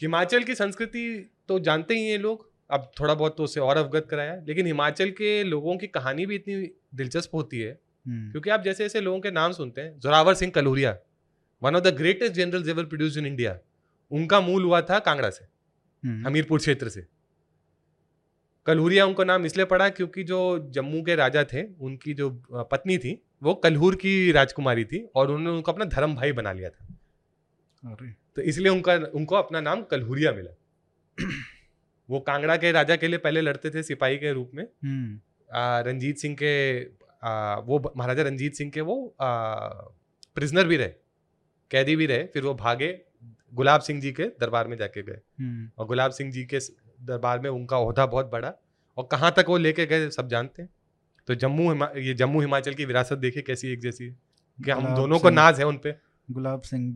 हिमाचल की संस्कृति तो जानते ही हैं लोग, अब थोड़ा बहुत तो उसे और अवगत कराया, लेकिन हिमाचल के लोगों की कहानी भी इतनी दिलचस्प होती है, क्योंकि आप जैसे जैसे लोगों के नाम सुनते हैं, Zorawar Singh Kaloria, one of the greatest generals ever produced in India, उनका मूल हुआ था कांगड़ा से, हमीरपुर क्षेत्र से। कलहूरिया उनको नाम इसलिए पड़ा क्योंकि जो जम्मू के राजा थे, उनकी जो पत्नी थी वो कलहूर की राजकुमारी थी, और उन्होंने उनको अपना धर्म भाई बना लिया था, तो इसलिए उनको अपना नाम कलहूरिया मिला। वो कांगड़ा के राजा के लिए पहले लड़ते थे सिपाही के रूप में, रणजीत सिंह के वो महाराजा रणजीत सिंह के वो प्रिजनर भी रहे, कैदी भी रहे। फिर वो भागे, गुलाब सिंह जी के दरबार में जाके गए, और गुलाब सिंह जी के दरबार में उनका ओहदा बहुत बड़ा, और कहाँ तक वो लेके गए सब जानते हैं। तो जम्मू हिमाचल की विरासत देखिए कैसी एक जैसी है, कि हम दोनों को नाज है उन पे, गुलाब सिंह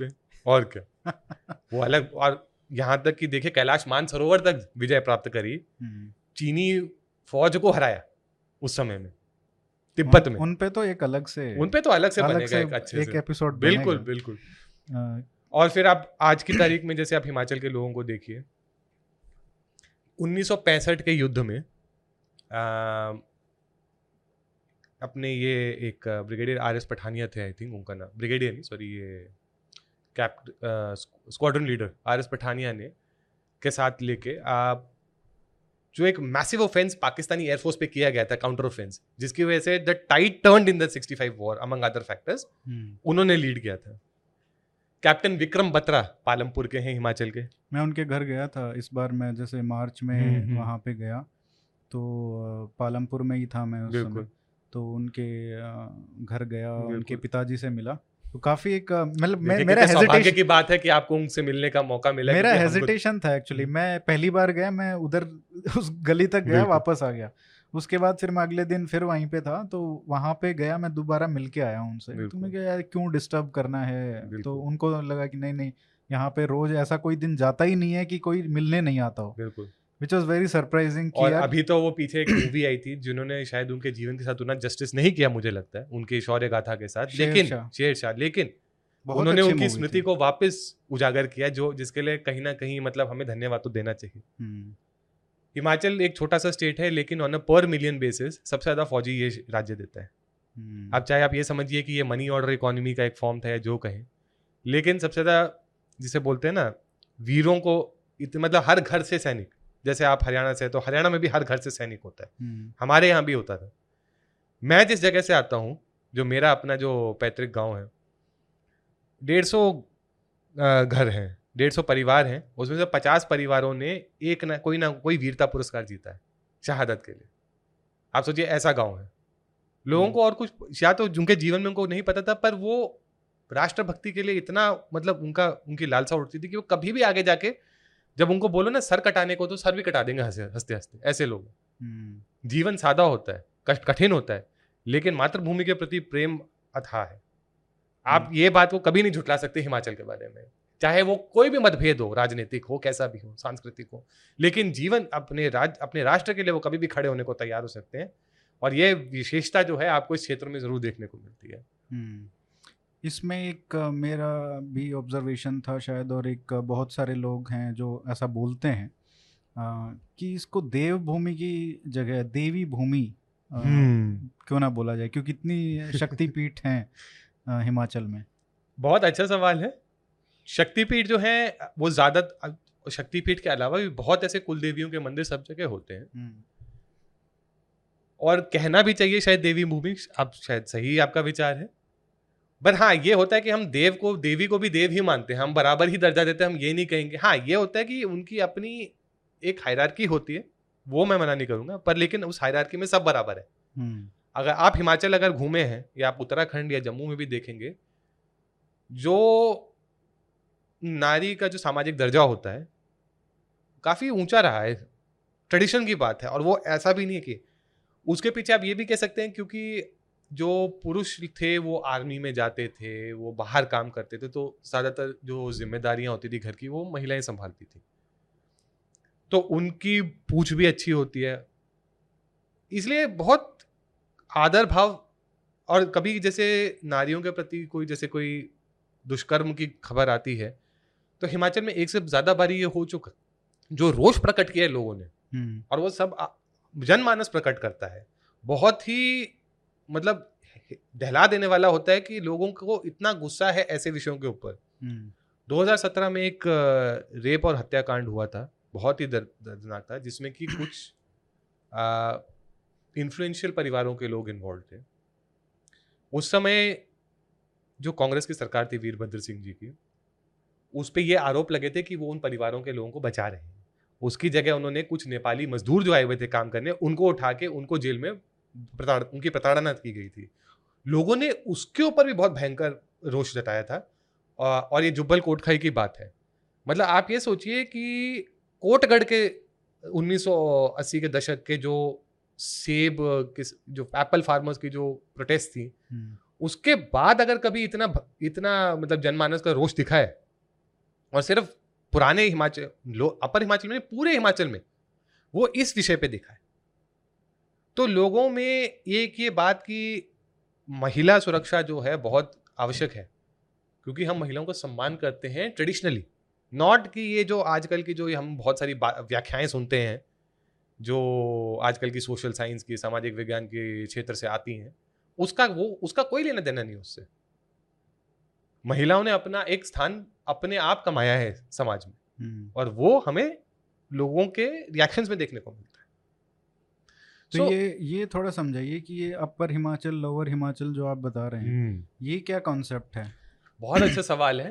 पे, और क्या वो अलग। और यहाँ तक कि देखिए कैलाश मानसरोवर तक विजय प्राप्त करी, चीनी फौज को हराया उस समय में तिब्बत में। उन पे तो अलग से बनेगा एक एपिसोड, बिल्कुल। और फिर आप आज की तारीख में जैसे आप हिमाचल के लोगों को देखिए, 1965 के युद्ध में अपने ये एक ब्रिगेडियर आर एस पठानिया थे, आई थिंक उनका नाम, ब्रिगेडियर नहीं, सॉरी, ये squadron leader R S Pathania ने के साथ लेके जो एक मैसिव ऑफेंस पाकिस्तानी एयरफोर्स पे किया गया था, काउंटर ऑफेंस, जिसकी वजह से the tide turned in the 65 war among other factors, उन्होंने लीड किया था। कैप्टन विक्रम बत्रा पालमपुर के हैं, हिमाचल के। मैं उनके घर गया था इस बार, मैं जैसे मार्च में वहाँ पे गया तो पालमपुर में ही था मैं उस समय, तो उनके घर गया, उनके पिताजी से मिला, तो काफी एक मतलब मेरा सौभाग्य की बात है कि आपको उनसे मिलने का मौका मिला। मेरा हेजिटेशन था एक्चुअली, मैं पहली बार गया, मैं उधर उस गली तक गया, वापस आ गया। उसके बाद फिर मैं अगले दिन फिर वहीं पे था, तो वहाँ पे गया, मैं दोबारा मिल के आया उनसे, तो मैं क्या यार क्यों डिस्टर्ब करना है, तो उनको लगा कि नहीं नहीं यहाँ पे रोज ऐसा कोई दिन जाता ही नहीं है कि कोई मिलने नहीं आता हो, विच वॉज वेरी सरप्राइजिंग। और अभी तो वो पीछे एक मूवी आई थी जिन्होंने शायद उनके जीवन के साथ उतना जस्टिस नहीं किया मुझे लगता है, उनके शौर्य गाथा के साथ, लेकिन शेरशाह, लेकिन उन्होंने उनकी स्मृति को वापस उजागर किया, जो जिसके लिए कहीं ना कहीं मतलब हमें धन्यवाद तो देना चाहिए। हिमाचल एक छोटा सा स्टेट है, लेकिन ऑन अ पर मिलियन बेसिस सबसे ज़्यादा फौजी ये राज्य देता है। अब चाहे आप ये समझिए कि ये मनी ऑर्डर इकोनॉमी का एक फॉर्म था या जो कहें, लेकिन सबसे ज़्यादा जिसे बोलते हैं ना वीरों को, मतलब हर घर से सैनिक, जैसे आप हरियाणा से हैं तो हरियाणा में भी हर घर से सैनिक होता है, हमारे यहाँ भी होता था। मैं जिस जगह से आता हूँ, जो मेरा अपना जो पैतृक गाँव है, 150 घर हैं, 150 परिवार हैं, उसमें से 50 परिवारों ने एक ना कोई वीरता पुरस्कार जीता है शहादत के लिए। आप सोचिए ऐसा गांव है, लोगों को और कुछ या तो जिनके जीवन में उनको नहीं पता था, पर वो राष्ट्रभक्ति के लिए इतना मतलब उनका उनकी लालसा उठती थी कि वो कभी भी आगे जाके जब उनको बोलो ना सर कटाने को तो सर भी कटा देंगे हंसते हंसते। ऐसे लोग, जीवन सादा होता है, कष्ट कठिन होता है, लेकिन मातृभूमि के प्रति प्रेम अथाह है। आप ये बात को कभी नहीं झुटला सकते हिमाचल के बारे में, चाहे वो कोई भी मतभेद हो, राजनीतिक हो, कैसा भी हो, सांस्कृतिक हो, लेकिन जीवन अपने राष्ट्र के लिए वो कभी भी खड़े होने को तैयार हो सकते हैं। और ये विशेषता जो है आपको इस क्षेत्र में ज़रूर देखने को मिलती है। इसमें एक मेरा भी ऑब्जर्वेशन था शायद, और एक बहुत सारे लोग हैं जो ऐसा बोलते हैं कि इसको देवभूमि की जगह देवी भूमि क्यों ना बोला जाए, क्योंकि इतनी शक्तिपीठ हैं हिमाचल में। बहुत अच्छा सवाल है। शक्तिपीठ जो है वो ज़्यादा, शक्तिपीठ के अलावा भी बहुत ऐसे कुलदेवियों के मंदिर सब जगह होते हैं, और कहना भी चाहिए शायद देवी भूमि, आप शायद सही आपका विचार है। पर हाँ ये होता है कि हम देव को, देवी को भी देव ही मानते हैं, हम बराबर ही दर्जा देते हैं, हम ये नहीं कहेंगे। हाँ ये होता है कि उनकी अपनी एक हायरार्की होती है, वो मैं मना नहीं करूँगा, पर लेकिन उस हायरार्की में सब बराबर है। अगर आप हिमाचल अगर घूमे हैं या आप उत्तराखंड या जम्मू में भी देखेंगे, जो नारी का जो सामाजिक दर्जा होता है काफ़ी ऊंचा रहा है, ट्रेडिशन की बात है। और वो ऐसा भी नहीं है कि उसके पीछे आप ये भी कह सकते हैं, क्योंकि जो पुरुष थे वो आर्मी में जाते थे, वो बाहर काम करते थे, तो ज़्यादातर जो जिम्मेदारियां होती थी घर की वो महिलाएं संभालती थी, तो उनकी पूछ भी अच्छी होती है। इसलिए बहुत आदर भाव, और कभी जैसे नारियों के प्रति कोई जैसे कोई दुष्कर्म की खबर आती है तो हिमाचल में एक से ज़्यादा बारी ये हो चुका, जो रोष प्रकट किया है लोगों ने, और वो सब जनमानस प्रकट करता है, बहुत ही मतलब दहला देने वाला होता है कि लोगों को इतना गुस्सा है ऐसे विषयों के ऊपर। 2017 में एक रेप और हत्याकांड हुआ था, बहुत ही दर्दनाक था, जिसमें कि कुछ इन्फ्लुएंशियल परिवारों के लोग इन्वॉल्व थे। उस समय जो कांग्रेस की सरकार थी वीरभद्र सिंह जी की, उस पे ये आरोप लगे थे कि वो उन परिवारों के लोगों को बचा रहे हैं। उसकी जगह उन्होंने कुछ नेपाली मजदूर जो आए हुए थे काम करने, उनको उठा के उनको जेल में उनकी प्रताड़ना की गई थी। लोगों ने उसके ऊपर भी बहुत भयंकर रोष जताया था, और ये जुब्बल कोटखाई की बात है। मतलब आप ये सोचिए कि कोटगढ़ के 1980 के दशक के जो सेब के जो एप्पल फार्मर्स की जो प्रोटेस्ट थी, उसके बाद अगर कभी इतना मतलब जनमानस का रोष दिखा है, और सिर्फ पुराने हिमाचल अपर हिमाचल में, पूरे हिमाचल में वो इस विषय पे दिखा है। तो लोगों में एक ये बात कि महिला सुरक्षा जो है बहुत आवश्यक है, क्योंकि हम महिलाओं का सम्मान करते हैं ट्रेडिशनली, नॉट कि ये जो आजकल की जो हम बहुत सारी व्याख्याएं सुनते हैं जो आजकल की सोशल साइंस की, सामाजिक विज्ञान के क्षेत्र से आती हैं, उसका कोई लेना देना नहीं। उससे महिलाओं ने अपना एक स्थान अपने आप कमाया है समाज में, और वो हमें लोगों के रिएक्शंस में देखने को मिलता है। तो ये थोड़ा समझाइए कि ये अपर हिमाचल लोअर हिमाचल जो आप बता रहे हैं, ये क्या कॉन्सेप्ट है? बहुत अच्छा सवाल है।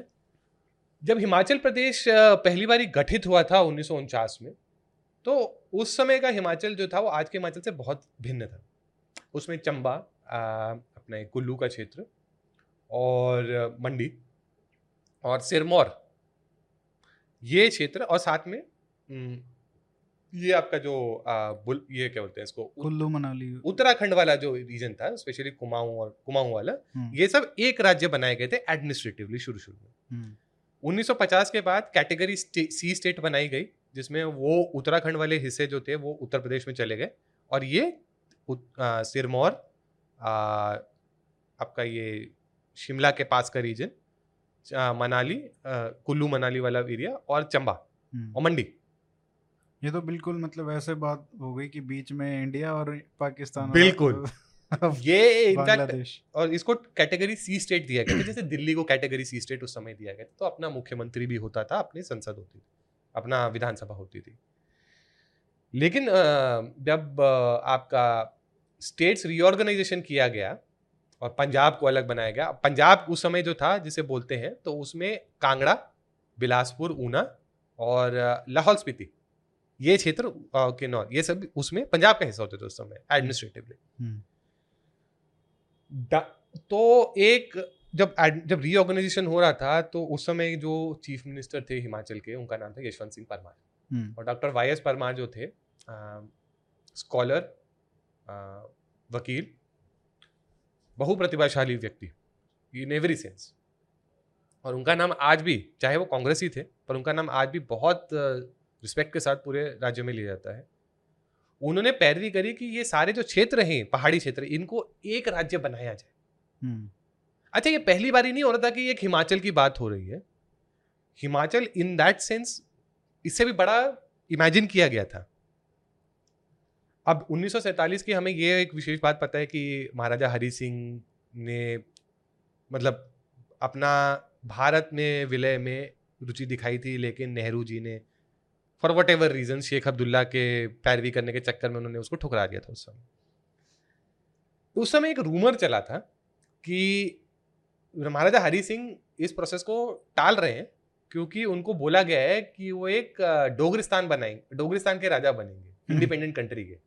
जब हिमाचल प्रदेश पहली बारी गठित हुआ था 1949 में, तो उस समय का हिमाचल जो था वो आज के हिमाचल से बहुत भिन्न था। उसमें चंबा, अपने कुल्लू का क्षेत्र, और मंडी और सिरमौर, ये क्षेत्र, और साथ में ये आपका जो ये क्या बोलते हैं इसको, कुल्लू मनाली, उत्तराखंड वाला जो रीजन था, स्पेशली कुमाऊं और कुमाऊं वाला, ये सब एक राज्य बनाए गए थे एडमिनिस्ट्रेटिवली शुरू में। 1950 के बाद कैटेगरी सी स्टेट बनाई गई, जिसमें वो उत्तराखंड वाले हिस्से जो थे वो उत्तर प्रदेश में चले गए, और ये सिरमौर, आपका ये शिमला के पास का रीजन, मनाली, कुल्लू मनाली वाला एरिया, और चंबा और मंडी। ये तो बिल्कुल मतलब ऐसे बात हो गई कि बीच में इंडिया और पाकिस्तान, बिल्कुल ये इनफैक्ट, और इसको कैटेगरी सी स्टेट दिया गया था, जैसे दिल्ली को कैटेगरी सी स्टेट उस समय दिया गया था। तो अपना मुख्यमंत्री भी होता था, अपनी संसद होती थी, अपना विधानसभा होती थी। लेकिन जब आपका स्टेट्स रीऑर्गेनाइजेशन किया गया और पंजाब को अलग बनाया गया, पंजाब उस समय जो था जिसे बोलते हैं, तो उसमें कांगड़ा, बिलासपुर, ऊना और लाहौल स्पीति, ये क्षेत्र, किन्नौर, ये सब उसमें पंजाब का हिस्सा होते थे उस समय एडमिनिस्ट्रेटिवली। तो जब रीऑर्गेनाइजेशन हो रहा था, तो उस समय जो चीफ मिनिस्टर थे हिमाचल के, उनका नाम था यशवंत सिंह परमार, और डॉक्टर वाई एस परमार जो थे स्कॉलर, वकील, बहुप्रतिभाशाली व्यक्ति इन एवरी सेंस, और उनका नाम आज भी, चाहे वो कांग्रेस ही थे, पर उनका नाम आज भी बहुत रिस्पेक्ट के साथ पूरे राज्य में लिया जाता है। उन्होंने पैरवी करी कि ये सारे जो क्षेत्र हैं, पहाड़ी क्षेत्र, इनको एक राज्य बनाया जाए। अच्छा, ये पहली बार ही नहीं हो रहा था कि एक हिमाचल की बात हो रही है। हिमाचल इन दैट सेंस इससे भी बड़ा इमेजिन किया गया था। अब 1947 की हमें ये एक विशेष बात पता है कि महाराजा हरि सिंह ने मतलब अपना भारत में विलय में रुचि दिखाई थी, लेकिन नेहरू जी ने for whatever reason Sheikh Abdullah के पैरवी करने के चक्कर में उन्होंने उसको ठुकरा दिया था। उस समय एक रूमर चला था कि महाराजा हरि सिंह इस प्रोसेस को टाल रहे हैं, क्योंकि उनको बोला गया है कि वो एक डोगरिस्तान के राजा बनेंगे, इंडिपेंडेंट कंट्री के,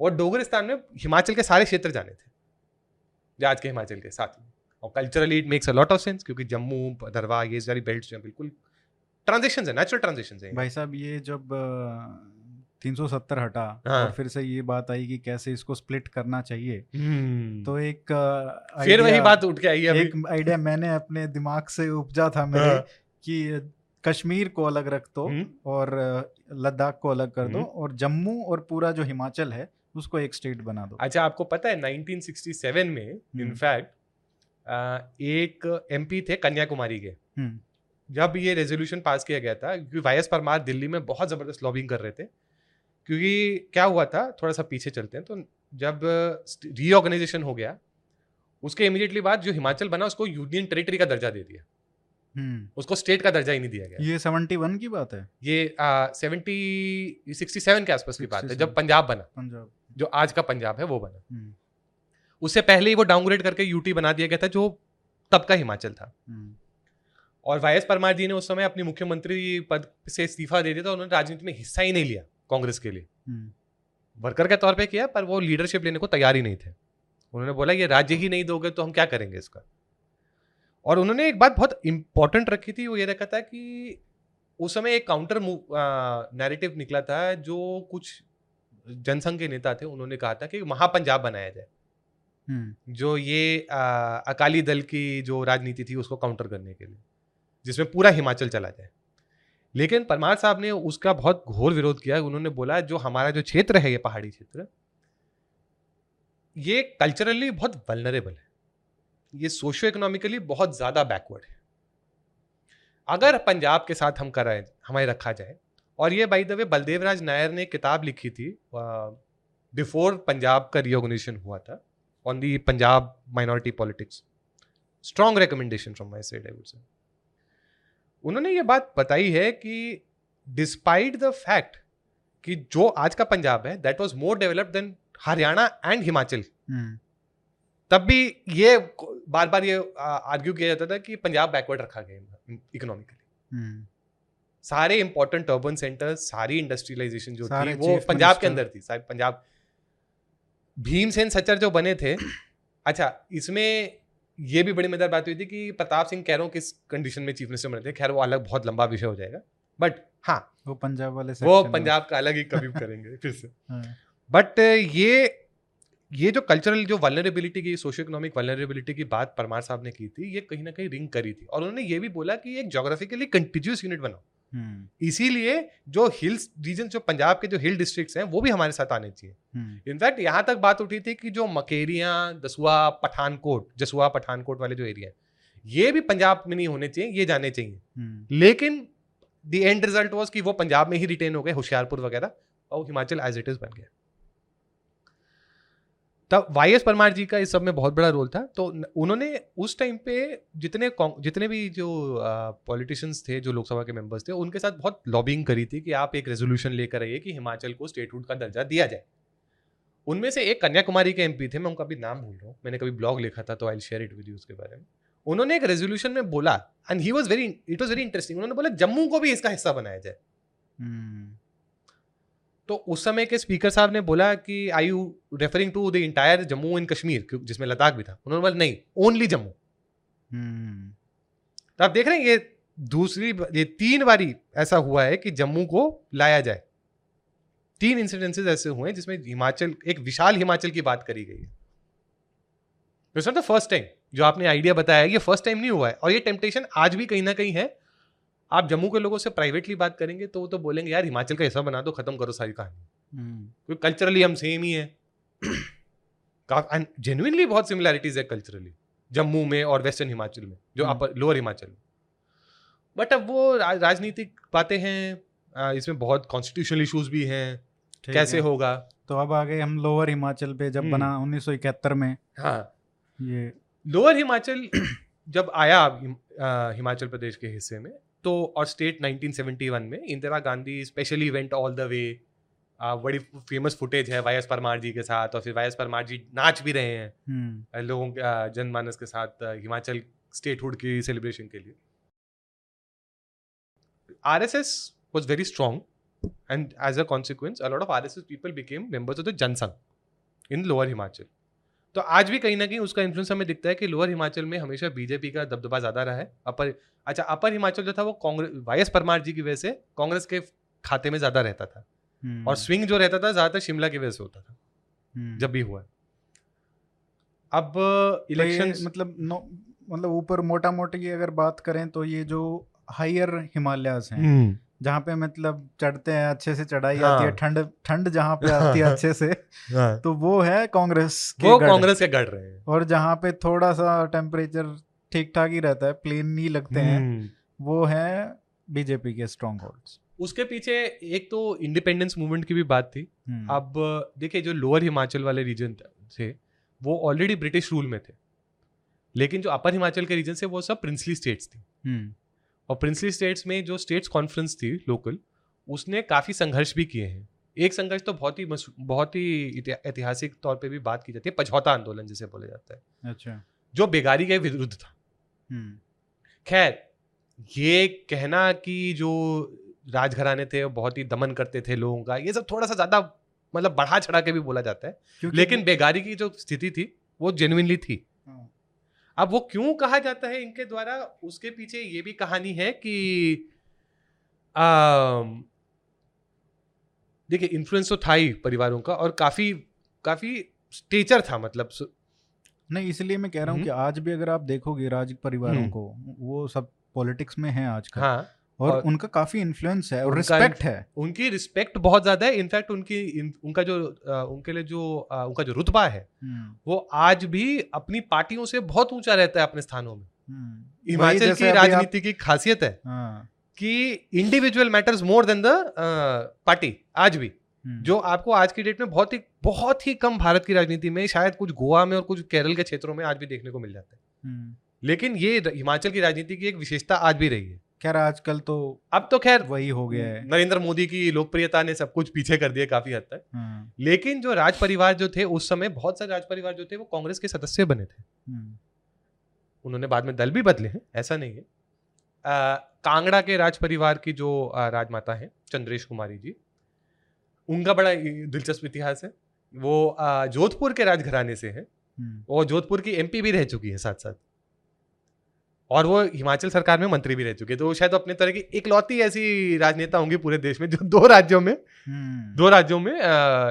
और डोगरिस्तान में हिमाचल के सारे क्षेत्र जाने थे, आज के हिमाचल के साथ में। और culturally it makes a lot of sense, क्योंकि जम्मू, भद्रवा, ये सारी बेल्ट जो है बिल्कुल ट्रांजिशंस है, नेचुरल ट्रांजिशंस है। भाई साहब, ये जब 370 हटा, हाँ, और फिर से ये बात आई कि कैसे इसको स्प्लिट करना चाहिए, तो एक फिर वही बात उठ के आई है। एक आइडिया मैंने अपने दिमाग से उपजा था मेरे, हाँ, कि कश्मीर को अलग रख दो और लद्दाख को अलग कर दो, और जम्मू और पूरा जो हिमाचल है उसको एक स्टेट बना दो। अच्छा, आपको पता है 1967 में इनफैक्ट एक MP थे कन्याकुमारी के, जब ये रेजोल्यूशन पास किया गया था, क्योंकि वाई एस परमार दिल्ली में बहुत ज़बरदस्त लॉबिंग कर रहे थे। क्योंकि क्या हुआ था, थोड़ा सा पीछे चलते हैं, तो जब रीऑर्गेनाइजेशन हो गया, उसके इमीडिएटली बाद जो हिमाचल बना उसको यूनियन टेरिटरी का दर्जा दे दिया, उसको स्टेट का दर्जा ही नहीं दिया गया। ये 71 की बात है, ये 67 के आसपास की बात है, जब पंजाब बना, पंजाब जो आज का पंजाब है वो बना। उससे पहले ही वो डाउनग्रेड करके यूटी बना दिया गया था, जो तब का हिमाचल था। और वाई एस परमार जी ने उस समय अपने मुख्यमंत्री पद से इस्तीफा दे दिया था। उन्होंने राजनीति में हिस्सा ही नहीं लिया, कांग्रेस के लिए वर्कर के तौर पे किया, पर वो लीडरशिप लेने को तैयार ही नहीं थे। उन्होंने बोला ये राज्य ही नहीं दोगे तो हम क्या करेंगे इसका। और उन्होंने एक बात बहुत इंपॉर्टेंट रखी थी, वो ये रखा था कि उस समय एक काउंटर नैरेटिव निकला था, जो कुछ जनसंघ के नेता थे उन्होंने कहा था कि महापंजाब बनाया जाए, जो ये अकाली दल की जो राजनीति थी उसको काउंटर करने के लिए, जिसमें पूरा हिमाचल चला जाए। लेकिन परमार साहब ने उसका बहुत घोर विरोध किया। उन्होंने बोला जो हमारा जो क्षेत्र है, ये पहाड़ी क्षेत्र, ये कल्चरली बहुत वल्नरेबल है, ये सोशियो इकोनॉमिकली बहुत ज़्यादा बैकवर्ड है। अगर पंजाब के साथ हम कराएं, हमें रखा जाए। और ये by the way Baldev Raj Nayar ने किताब लिखी थी बिफोर पंजाब का रिओर्गनाइजेशन हुआ था, on the Punjab minority politics. Strong recommendation from my side, I would say. उन्होंने ये बात बताई है कि डिस्पाइट द फैक्ट कि जो आज का पंजाब है, that was more developed than Haryana and Himachal, तब भी ये बार बार ये आर्ग्यू किया जाता था कि पंजाब बैकवर्ड रखा गया इकोनॉमिकली। सारे इंपॉर्टेंट अर्बन सेंटर, सारी इंडस्ट्रियलाइजेशन जो थी वो पंजाब के अंदर थी, पंजाब। भीमसेन सचर जो बने थे, अच्छा इसमें ये भी बड़ी मजेदार बात हुई थी कि प्रताप सिंह कैरों किस कंडीशन में चीफ मिनिस्टर बने थे, खैर वो अलग बहुत लंबा विषय हो जाएगा, बट हाँ वो पंजाब वाले वो पंजाब का अलग ही कभी करेंगे फिर से। बट ये जो कल्चरल जो वल्नरेबिलिटी की, सोशियो इकोनॉमिक वल्नरेबिलिटी की बात परमार साहब ने की थी, ये कहीं ना कहीं रिंग करी थी। और उन्होंने ये भी बोला कि एक जोग्राफिकली कंटिन्यूस यूनिट बनाओ, इसीलिए जो हिल्स रीजन, जो पंजाब के जो हिल डिस्ट्रिक्ट्स हैं वो भी हमारे साथ आने चाहिए। इनफैक्ट यहाँ तक बात उठी थी कि जो मकेरियाँ, जसुआ पठानकोट वाले जो एरिया है ये भी पंजाब में नहीं होने चाहिए, ये जाने चाहिए। लेकिन द एंड रिजल्ट वॉज कि वो पंजाब में ही रिटेन हो गए, होशियारपुर वगैरह, और हिमाचल एज इट इज बन गया। तब वाई एस परमार जी का इस सब में बहुत बड़ा रोल था। तो उन्होंने उस टाइम पे जितने भी जो पॉलिटिशियंस थे, जो लोकसभा के मेंबर्स थे, उनके साथ बहुत लॉबिंग करी थी कि आप एक रेजोल्यूशन लेकर आइए कि हिमाचल को स्टेटहुड का दर्जा दिया जाए। उनमें से एक कन्याकुमारी के एमपी थे, मैं उनका भी नाम भूल रहा हूँ, मैंने कभी ब्लॉग लिखा था तो I will share it with you उसके बारे में। उन्होंने एक रेजोल्यूशन में बोला, and it was very interesting, उन्होंने बोला जम्मू को भी इसका हिस्सा बनाया जाए। तो उस समय के स्पीकर साहब ने बोला कि I you referring to the entire Jammu and Kashmir, जिसमें लद्दाख भी था? उन्होंने बोला नहीं, ओनली जम्मू। तो आप देख रहे हैं ये 3 बारी ऐसा हुआ है कि जम्मू को लाया जाए। 3 इंसिडेंसेस ऐसे हुए हैं जिसमें हिमाचल, एक विशाल हिमाचल की बात करी गई है। It's not the first time, जो आपने आइडिया बताया ये फर्स्ट टाइम नहीं हुआ है। और ये टेम्पटेशन आज भी कहीं ना कहीं है। आप जम्मू के लोगों से प्राइवेटली बात करेंगे तो वो तो बोलेंगे यार हिमाचल का हिस्सा बना दो, खत्म करो सारी कहानी, क्योंकि कल्चरली हम सेम ही हैं। जेन्युइनली बहुत सिमिलैरिटीज है कल्चरली जम्मू में और वेस्टर्न हिमाचल में, जो अपर लोअर हिमाचल में। बट अब वो राजनीतिक बातें हैं, इसमें बहुत कॉन्स्टिट्यूशनल इशूज भी हैं, कैसे होगा। तो अब आ गए हम लोअर हिमाचल पे, जब बना 1971 में। हाँ, ये लोअर हिमाचल जब आया हिमाचल प्रदेश के हिस्से में, तो और स्टेट 1971 में Indira Gandhi specially went all the way. बड़ी फेमस फुटेज है वाई एस परमार जी के साथ, और फिर वाई एस परमार जी नाच भी रहे हैं लोगों के जनमानस के साथ हिमाचल स्टेटहुड की सेलिब्रेशन के लिए। RSS was very strong, and as a consequence a lot of RSS people became members of the Jansangh in lower Himachal. तो आज भी कहीं ना कहीं उसका इन्फ्लुएंस हमें दिखता है कि लोअर हिमाचल में हमेशा बीजेपी का दबदबा ज़्यादा रहा है। अपर हिमाचल जो था वो वाई एस परमार जी की वजह से कांग्रेस के खाते में ज़्यादा रहता था, और स्विंग जो रहता था ज़्यादातर शिमला की वजह से होता था जब भी हुआ। अब इलेक्शन मतलब ऊपर मोटा मोटी अगर बात करें तो ये जो हायर हिमालयाज हैं, जहाँ पे मतलब चढ़ते हैं, अच्छे से चढ़ाई आती है, ठंड जहाँ पे आती है अच्छे से, तो वो है कांग्रेस के गढ़ रहे हैं। और जहाँ पे थोड़ा सा टेम्परेचर ठीक ठाक ही रहता है, प्लेन नहीं लगते हैं, वो है बीजेपी के स्ट्रॉन्ग होल्ड्स। उसके पीछे एक तो इंडिपेंडेंस मूवमेंट की भी बात थी। अब देखिए जो लोअर हिमाचल वाले रीजन थे वो ऑलरेडी ब्रिटिश रूल में थे, लेकिन जो अपर हिमाचल के रीजन से वो सब प्रिंसली स्टेट्स थी। और प्रिंसली स्टेट्स में जो स्टेट्स कॉन्फ्रेंस थी लोकल, उसने काफ़ी संघर्ष भी किए हैं। एक संघर्ष तो बहुत ही ऐतिहासिक तौर पे भी बात की जाती है, पझौता आंदोलन जिसे बोला जाता है। अच्छा, जो बेगारी के विरुद्ध था। खैर ये कहना कि जो राजघराने थे वो बहुत ही दमन करते थे लोगों का, ये सब थोड़ा सा ज़्यादा मतलब बढ़ा चढ़ा के भी बोला जाता है, लेकिन बेगारी की जो स्थिति थी वो जेन्युइनली थी। अब वो क्यों कहा जाता है इनके द्वारा, उसके पीछे ये भी कहानी है कि देखिए इन्फ्लुएंस तो था ही परिवारों का, और काफी स्टेचर था, मतलब नहीं, इसलिए मैं कह रहा हूँ कि आज भी अगर आप देखोगे राज परिवारों को, वो सब पॉलिटिक्स में हैं आज का। हाँ, और उनका काफी इन्फ्लुएंस है और रिस्पेक्ट है, उनकी रिस्पेक्ट बहुत ज्यादा है। इनफैक्ट उनका जो रुतबा है वो आज भी अपनी पार्टियों से बहुत ऊंचा रहता है अपने स्थानों में। हिमाचल की राजनीति की खासियत है कि individual matters more than the party. आज भी जो आपको आज की डेट में बहुत ही कम भारत की राजनीति में, शायद कुछ गोवा में और कुछ केरल के क्षेत्रों में आज भी देखने को मिल जाता है, लेकिन ये हिमाचल की राजनीति की एक विशेषता आज भी रही है। खैर आजकल तो अब तो खैर वही हो गया है, नरेंद्र मोदी की लोकप्रियता ने सब कुछ पीछे कर दिया काफी हद तक। लेकिन जो राज परिवार जो थे उस समय, बहुत सारे राज परिवार जो थे वो कांग्रेस के सदस्य बने थे। उन्होंने बाद में दल भी बदले हैं, ऐसा नहीं है। कांगड़ा के राज परिवार की जो राजमाता है चंद्रेश कुमारी जी, उनका बड़ा दिलचस्प इतिहास है। वो जोधपुर के राजघराने से है और जोधपुर की एमपी भी रह चुकी है साथ साथ, और वो हिमाचल सरकार में मंत्री भी रह चुके। तो शायद अपने तरह की इकलौती ऐसी राजनेता होंगी पूरे देश में जो दो राज्यों में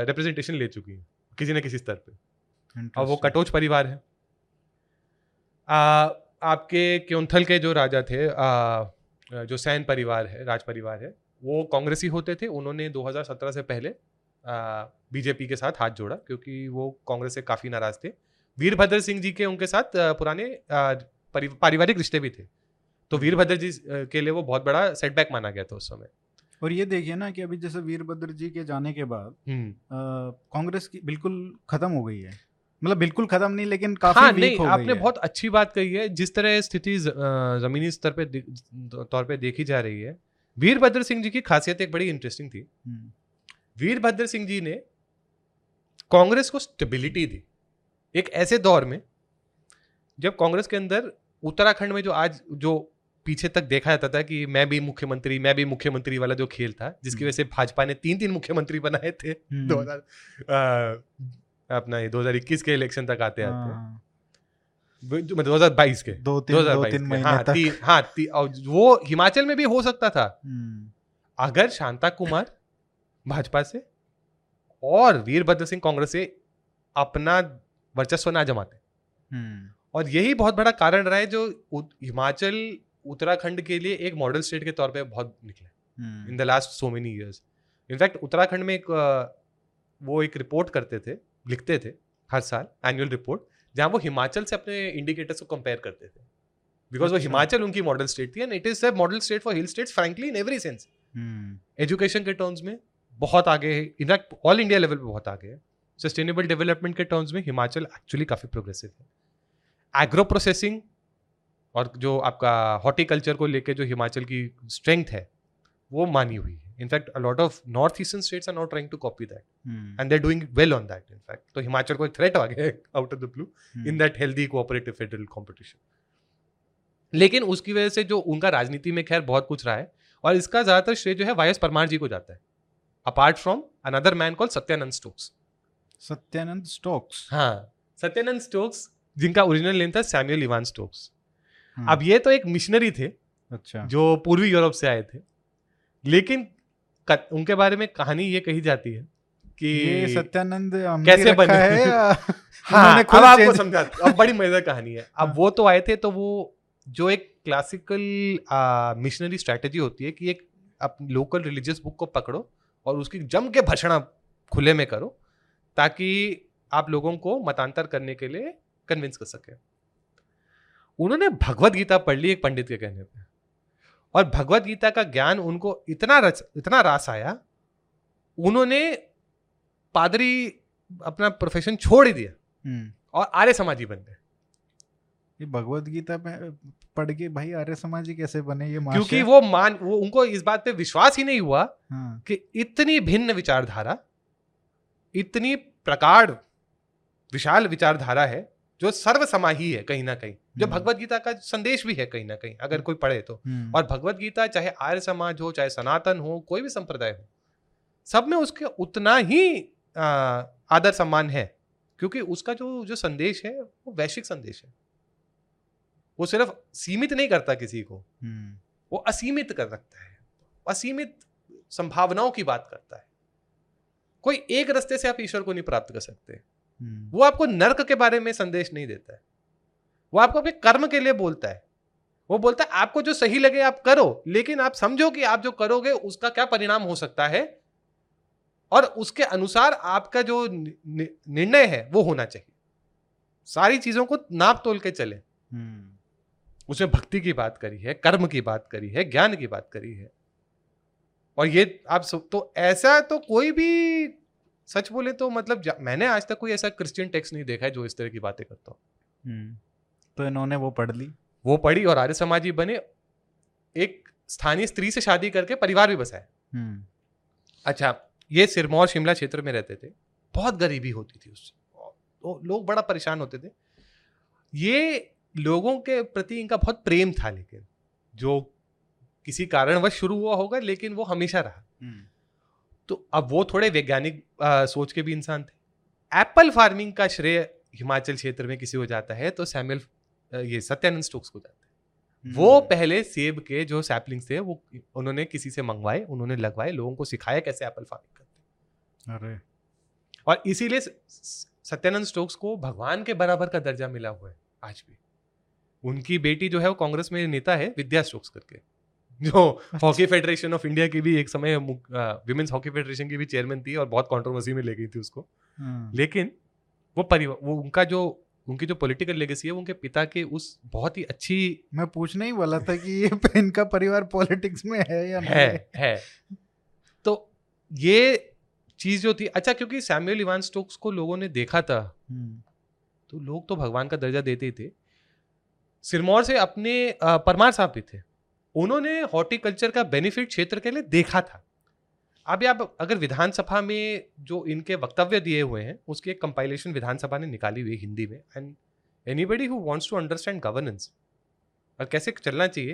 रिप्रेजेंटेशन ले चुकी है किसी न किसी स्तर पे। और वो कटोच परिवार है। आपके क्योंथल के जो राजा थे, जो सैन परिवार है, राज परिवार है, वो कांग्रेसी होते थे। उन्होंने 2017 से पहले बीजेपी के साथ हाथ जोड़ा क्योंकि वो कांग्रेस से काफ़ी नाराज थे। वीरभद्र सिंह जी के उनके साथ पुराने पारिवारिक रिश्ते भी थे, तो वीरभद्र जी के लिए वो बहुत बड़ा सेटबैक माना गया था उस समय। और ये देखिए ना कि अभी जैसे वीरभद्र जी के जाने के बाद कांग्रेस की बिल्कुल खत्म हो गई है, मतलब बिल्कुल खत्म नहीं लेकिन काफी वीक हो गई है। आपने बहुत अच्छी बात कही है। जिस तरह स्थिति जमीनी स्तर पे तौर पे देखी जा रही है, वीरभद्र सिंह जी की खासियत एक बड़ी इंटरेस्टिंग थी। वीरभद्र सिंह जी ने कांग्रेस को स्टेबिलिटी दी एक ऐसे दौर में जब कांग्रेस के अंदर उत्तराखंड में जो आज जो पीछे तक देखा जाता था कि मैं भी मुख्यमंत्री वाला जो खेल था, जिसकी वजह से भाजपा ने 3 मुख्यमंत्री बनाए थे 2021 के इलेक्शन तक आते 2022 के 2022 में। हाँ, वो हिमाचल में भी हो सकता था अगर शांता कुमार भाजपा से और वीरभद्र सिंह कांग्रेस से अपना वर्चस्व ना जमाते। और यही बहुत बड़ा कारण रहा है जो हिमाचल उत्तराखंड के लिए एक मॉडल स्टेट के तौर पे बहुत निकला in the last so many years. In fact Uttarakhand में वो एक रिपोर्ट लिखते थे हर साल एनुअल रिपोर्ट, जहां वो हिमाचल से अपने इंडिकेटर्स को कंपेयर करते थे बिकॉज वो हिमाचल उनकी मॉडल स्टेट थी। And it is a model state for hill states frankly in every sense. Education के टर्म्स में बहुत आगे है, इनफैक्ट ऑल इंडिया लेवल पर बहुत आगे है। सस्टेनेबल डेवलपमेंट के टर्म्स में हिमाचल एक्चुअली काफ़ी प्रोग्रेसिव है। एग्रो प्रोसेसिंग और जो आपका हॉर्टिकल्चर को लेके जो हिमाचल की स्ट्रेंथ है वो मानी हुई है। In fact a lot of north eastern states are not trying to copy that and they are doing well on that. In fact तो हिमाचल को एक थ्रेट आ गया out of the blue in that healthy cooperative federal competition. लेकिन उसकी वजह से जो उनका राजनीति में खैर बहुत कुछ रहा है, और इसका ज़्यादातर श्रेय जो है वाई एस परमार जी को जाता है, apart from another man called Satyanand Stokes. हाँ, सत्यानंद स्टोक्स जिनका ओरिजिनल नेम था सैमुअल इवान स्टोक्स। अब ये तो एक मिशनरी थे, अच्छा, जो पूर्वी यूरोप से आए थे, लेकिन उनके बारे में कहानी ये कही जाती है कि ये सत्यानंद कैसे बने है हाँ, अब आपको समझाता अब बड़ी मजेदार कहानी है। अब वो तो आए थे, तो वो जो एक क्लासिकल मिशनरी स्ट्रैटेजी होती है कि एक लोकल रिलीजियस बुक को पकड़ो और उसकी जम के भर्षणा खुले में करो ताकि आप लोगों को मतांतर करने के लिए कन्विंस कर सके। उन्होंने भगवद गीता पढ़ ली एक पंडित के कहने पे, और भगवद गीता का ज्ञान उनको इतना रास आया, उन्होंने पादरी अपना प्रोफेशन छोड़ ही दिया और आर्य समाजी बन गए। ये भगवद गीता पढ़ के भाई आर्य समाजी कैसे बने ये? क्योंकि वो उनको इस बात पे विश्वास ही नहीं हुआ कि इतनी भिन्न विचारधारा, इतनी प्रकार विशाल विचारधारा है जो सर्वसमाही है कहीं ना कहीं, जो भगवत गीता का संदेश भी है कहीं ना कहीं अगर कोई पढ़े तो। और भगवत गीता चाहे आर्य समाज हो, चाहे सनातन हो, कोई भी संप्रदाय हो, सब में उसके उतना ही आदर सम्मान है क्योंकि उसका जो संदेश है वो वैश्विक संदेश है। वो सिर्फ सीमित नहीं करता किसी को, वो असीमित कर रखता है, असीमित संभावनाओं की बात करता है। कोई एक रास्ते से आप ईश्वर को नहीं प्राप्त कर सकते। वो आपको नर्क के बारे में संदेश नहीं देता है, वो आपको अपने कर्म के लिए बोलता है। वो बोलता है आपको जो सही लगे आप करो, लेकिन आप समझो कि आप जो करोगे उसका क्या परिणाम हो सकता है और उसके अनुसार आपका जो निर्णय है वो होना चाहिए। सारी चीजों को नाप तोल के चले। उसमें भक्ति की बात करी है, कर्म की बात करी है, ज्ञान की बात करी है। और ये आप सब तो ऐसा तो कोई भी सच बोले तो मतलब मैंने आज तक कोई ऐसा क्रिश्चियन टेक्स्ट नहीं देखा है जो इस तरह की बातें करता हो। तो इन्होंने वो पढ़ी और आर्य समाजी बने। एक स्थानीय स्त्री से शादी करके परिवार भी बसाया। अच्छा, ये सिरमौर शिमला क्षेत्र में रहते थे। बहुत गरीबी होती थी उससे, तो लोग बड़ा परेशान होते थे। ये लोगों के प्रति इनका बहुत प्रेम था, लेकिन जो किसी कारणवश शुरू हुआ होगा, लेकिन वो हमेशा रहा। तो अब वो थोड़े वैज्ञानिक सोच के भी इंसान थे। एप्पल फार्मिंग का श्रेय हिमाचल क्षेत्र में किसी को जाता है तो सैमुअल ये सत्यानंद स्टोक्स को जाता है। वो पहले सेब के जो सैपलिंग्स थे वो उन्होंने किसी से मंगवाए, उन्होंने लगवाए, लोगों को सिखाया कैसे एप्पल फार्मिंग करते हैं। और इसीलिए सत्यानंद स्टोक्स को भगवान के बराबर का दर्जा मिला हुआ है आज भी। उनकी बेटी जो है वो कांग्रेस में नेता है, विद्या स्टोक्स करके, जो हॉकी फेडरेशन ऑफ इंडिया की भी एक समय विमेंस हॉकी फेडरेशन की भी चेयरमैन थी और बहुत कंट्रोवर्सी में ले गई थी उसको। लेकिन वो परिवार, वो उनकी जो पॉलिटिकल लेगेसी है, उनके पिता के उस बहुत ही अच्छी, मैं पूछने ही वाला था कि ये इनका परिवार पॉलिटिक्स में है या नहीं है। तो ये चीज जो थी, अच्छा, क्योंकि सैमुअल इवान स्टोक्स को लोगों ने देखा था तो लोग तो भगवान का दर्जा देते ही थे। सिरमौर से अपने परमार साहब भी थे, उन्होंने हॉर्टिकल्चर का बेनिफिट क्षेत्र के लिए देखा था। अभी आप अगर विधानसभा में जो इनके वक्तव्य दिए हुए हैं उसकी एक कंपाइलेशन विधानसभा ने निकाली हुई हिंदी में, and anybody who wants to understand governance और कैसे चलना चाहिए,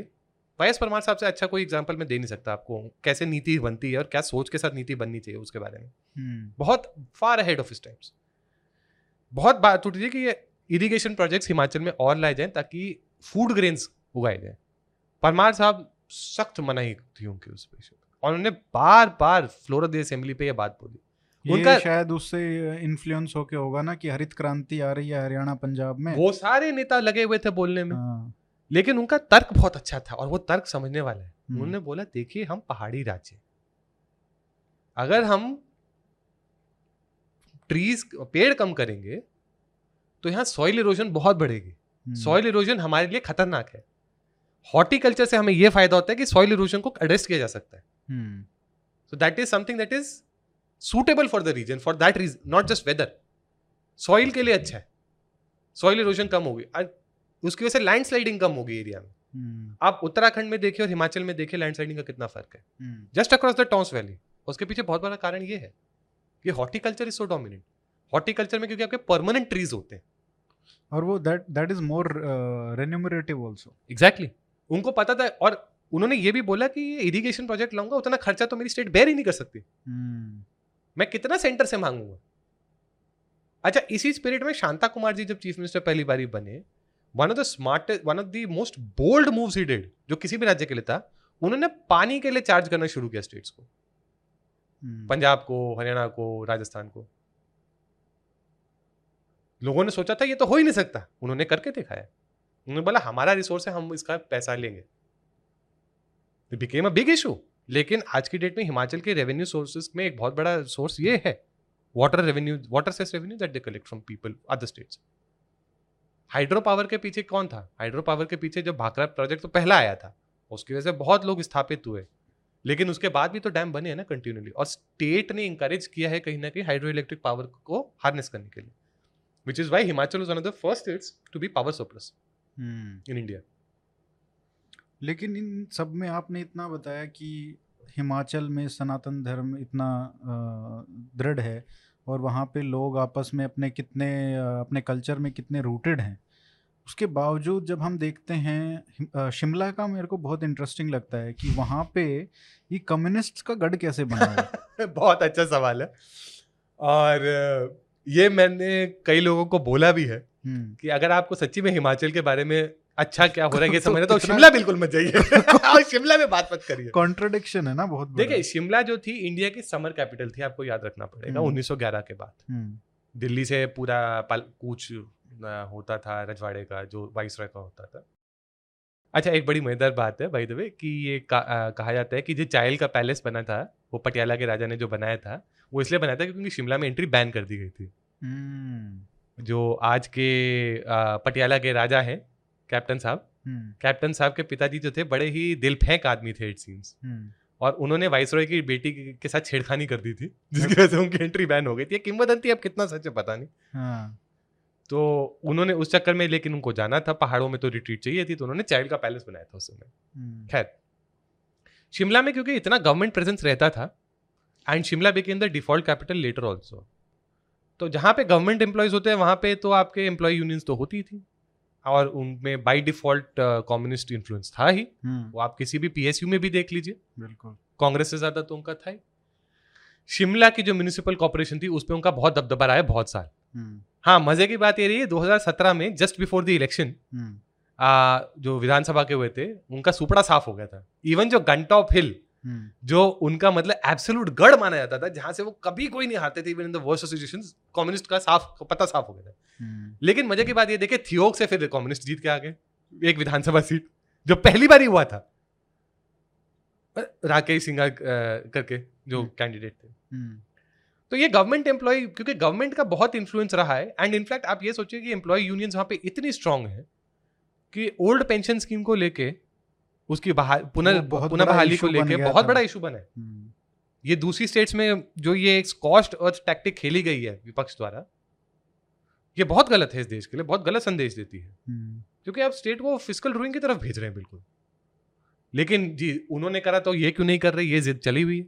वाई एस परमार साहब से अच्छा कोई एग्जांपल मैं दे नहीं सकता आपको, कैसे नीति बनती है और क्या सोच के साथ नीति बननी चाहिए उसके बारे में। बहुत far ahead of his times. बहुत बात उठी थी कि ये इरीगेशन प्रोजेक्ट्स हिमाचल में और लाए जाएं ताकि फूड ग्रेन्स उगाए जाएं। परमार साहब सख्त मनाही थी उनकी उस पर, और उन्होंने बार बार फ्लोरा दी असेंबली पे ये बात बोली। उनका शायद उससे इन्फ्लुएंस होके होगा ना कि हरित क्रांति आ रही है हरियाणा पंजाब में, वो सारे नेता लगे हुए थे बोलने में। लेकिन उनका तर्क बहुत अच्छा था और वो तर्क समझने वाला है। उन्होंने बोला, देखिए हम पहाड़ी राज्य, अगर हम ट्रीज पेड़ कम करेंगे तो यहाँ सॉइल इरोजन बहुत बढ़ेगी। सॉइल इरोजन हमारे लिए खतरनाक है। हॉर्टिकल्चर से हमें यह फायदा होता है कि सॉइल इरोजन को एड्रेस किया जा सकता है। So that is something that is suitable for the region, for that reason, not just weather. Soil के लिए अच्छा है, soil erosion कम होगी, उसकी वजह से landsliding कम होगी एरिया में। आप उत्तराखंड में देखिए और हिमाचल में देखिए लैंडस्लाइडिंग का कितना फर्क है, just across the Tons valley. उसके पीछे बहुत बड़ा कारण ये है कि horticulture is so dominant. Horticulture में क्योंकि आपके परमानेंट ट्रीज होते हैं और वो that is more remunerative also. Exactly. उनको पता था, और उन्होंने ये भी बोला कि ये इरिगेशन प्रोजेक्ट लाऊंगा, उतना खर्चा तो मेरी स्टेट बेयर ही नहीं कर सकती, मैं कितना सेंटर से मांगूंगा। अच्छा, इसी स्पिरिट में शांता कुमार जी जब चीफ मिनिस्टर पहली बारी बने, one of the smartest, one of the most bold moves he did जो किसी भी राज्य के लिए था, उन्होंने पानी के लिए चार्ज करना शुरू किया स्टेट्स को, पंजाब को, हरियाणा को, राजस्थान को। लोगों ने सोचा था ये तो हो ही नहीं सकता, उन्होंने करके दिखाया। उन्होंने बोला हमारा रिसोर्स है, हम इसका पैसा लेंगे। It became a big issue. लेकिन आज की डेट में हिमाचल के रेवेन्यू सोर्सेज में एक बहुत बड़ा सोर्स ये है, water revenue, water cess revenue that they collect from people other states. Hydro power के पीछे कौन था? हाइड्रो पावर के पीछे जब भाखड़ा प्रोजेक्ट तो पहला आया था, उसकी वजह से बहुत लोग स्थापित हुए, लेकिन उसके बाद भी तो डैम बने हैं ना कंटिन्यूली, और स्टेट ने इंकरेज किया है कहीं ना कहीं हाइड्रो इलेक्ट्रिक पावर को हार्नेस करने के लिए, which is why Himachal is one of the first states to be power surplus in India. लेकिन इन सब में आपने इतना बताया कि हिमाचल में सनातन धर्म इतना दृढ़ है और वहाँ पे लोग आपस में अपने कल्चर में कितने रूटेड हैं, उसके बावजूद जब हम देखते हैं शिमला का, मेरे को बहुत इंटरेस्टिंग लगता है कि वहाँ पे ये कम्युनिस्ट का गढ़ कैसे बना। बहुत अच्छा सवाल है, और ये मैंने कई लोगों को बोला भी है कि अगर आपको सच्ची में हिमाचल के बारे में अच्छा क्या हो रहा है ये समझ रहे तो शिमला बिल्कुल मत जाइए और शिमला में बात मत करिए। कॉन्ट्रडिक्शन है ना बहुत। देखिए, शिमला जो थी इंडिया की समर कैपिटल थी, आपको याद रखना पड़ेगा। 1911 के बाद दिल्ली से पूरा कूच होता था रजवाड़े का, जो वाइसराय का होता था। अच्छा, एक बड़ी मजेदार बात है बाय द वे कि ये कहा जाता है कि जो चायल का पैलेस बना था वो पटियाला के राजा ने जो बनाया था, वो इसलिए बनाया था क्योंकि शिमला में एंट्री बैन कर दी गई थी। जो आज के पटियाला के राजा हैं कैप्टन साहब के पिताजी जो थे बड़े ही दिल फेंक आदमी थे इट सीम्स, और उन्होंने वाइसराय की बेटी के साथ छेड़खानी कर दी थी, जिसकी वजह से उनकी एंट्री बैन हो गई थी। किंवदंती, अब कितना सच है पता नहीं। तो उन्होंने उस चक्कर में, लेकिन उनको जाना था पहाड़ों में तो रिट्रीट चाहिए थी, तो उन्होंने चाइल्ड का पैलेस बनाया था उस समय। खैर, शिमला में क्योंकि इतना गवर्नमेंट प्रेजेंस रहता था, and Shimla became the default capital later also, तो जहाँ पे गवर्नमेंट एम्प्लॉयज होते हैं वहाँ पे तो आपके एम्प्लॉय यूनियंस तो होती थी। और उनमें बाय डिफॉल्ट कम्युनिस्ट इन्फ्लुएंस था ही, वो आप किसी भी पीएसयू में भी देख लीजिए, बिल्कुल कांग्रेस से ज्यादा तो उनका था ही। शिमला की जो म्यूनिसिपल कॉर्पोरेशन थी उस पर उनका बहुत दबदबा रहा है बहुत साल। हाँ, मजे की बात ये रही है 2017 में जस्ट बिफोर द इलेक्शन जो विधानसभा के हुए थे उनका सुपड़ा साफ हो गया था। इवन जो गन टॉप हिल जो उनका मतलब एब्सोल्यूट गढ़ माना जाता था जहां से वो कभी कोई नहीं हारते थे, even in the worst situations communist का साफ पता साफ हो गया था। लेकिन मजे की बात ये देखे थियोक से फिर कम्युनिस्ट जीत के आगे एक विधानसभा सीट जो पहली बार ही हुआ था, राकेश सिंघा करके जो कैंडिडेट थे। तो ये गवर्नमेंट एम्प्लॉय, क्योंकि गवर्नमेंट का बहुत इन्फ्लुएंस रहा है एंड इनफैक्ट आप ये सोचिए कि एम्प्लॉय यूनियंस वहाँ पे इतनी स्ट्रांग है कि ओल्ड पेंशन स्कीम को लेके उसकी पुनर्बहाली को लेके बहुत बड़ा इशू बना है। ये दूसरी स्टेट्स में जो ये एक कॉस्ट और टैक्टिक खेली गई है विपक्ष द्वारा, ये बहुत गलत है, इस देश के लिए बहुत गलत संदेश देती है क्योंकि आप स्टेट को फिस्कल रूइन की तरफ भेज रहे हैं। बिल्कुल, लेकिन जी उन्होंने करा तो ये क्यों नहीं कर रहे, ये जिद चली हुई है।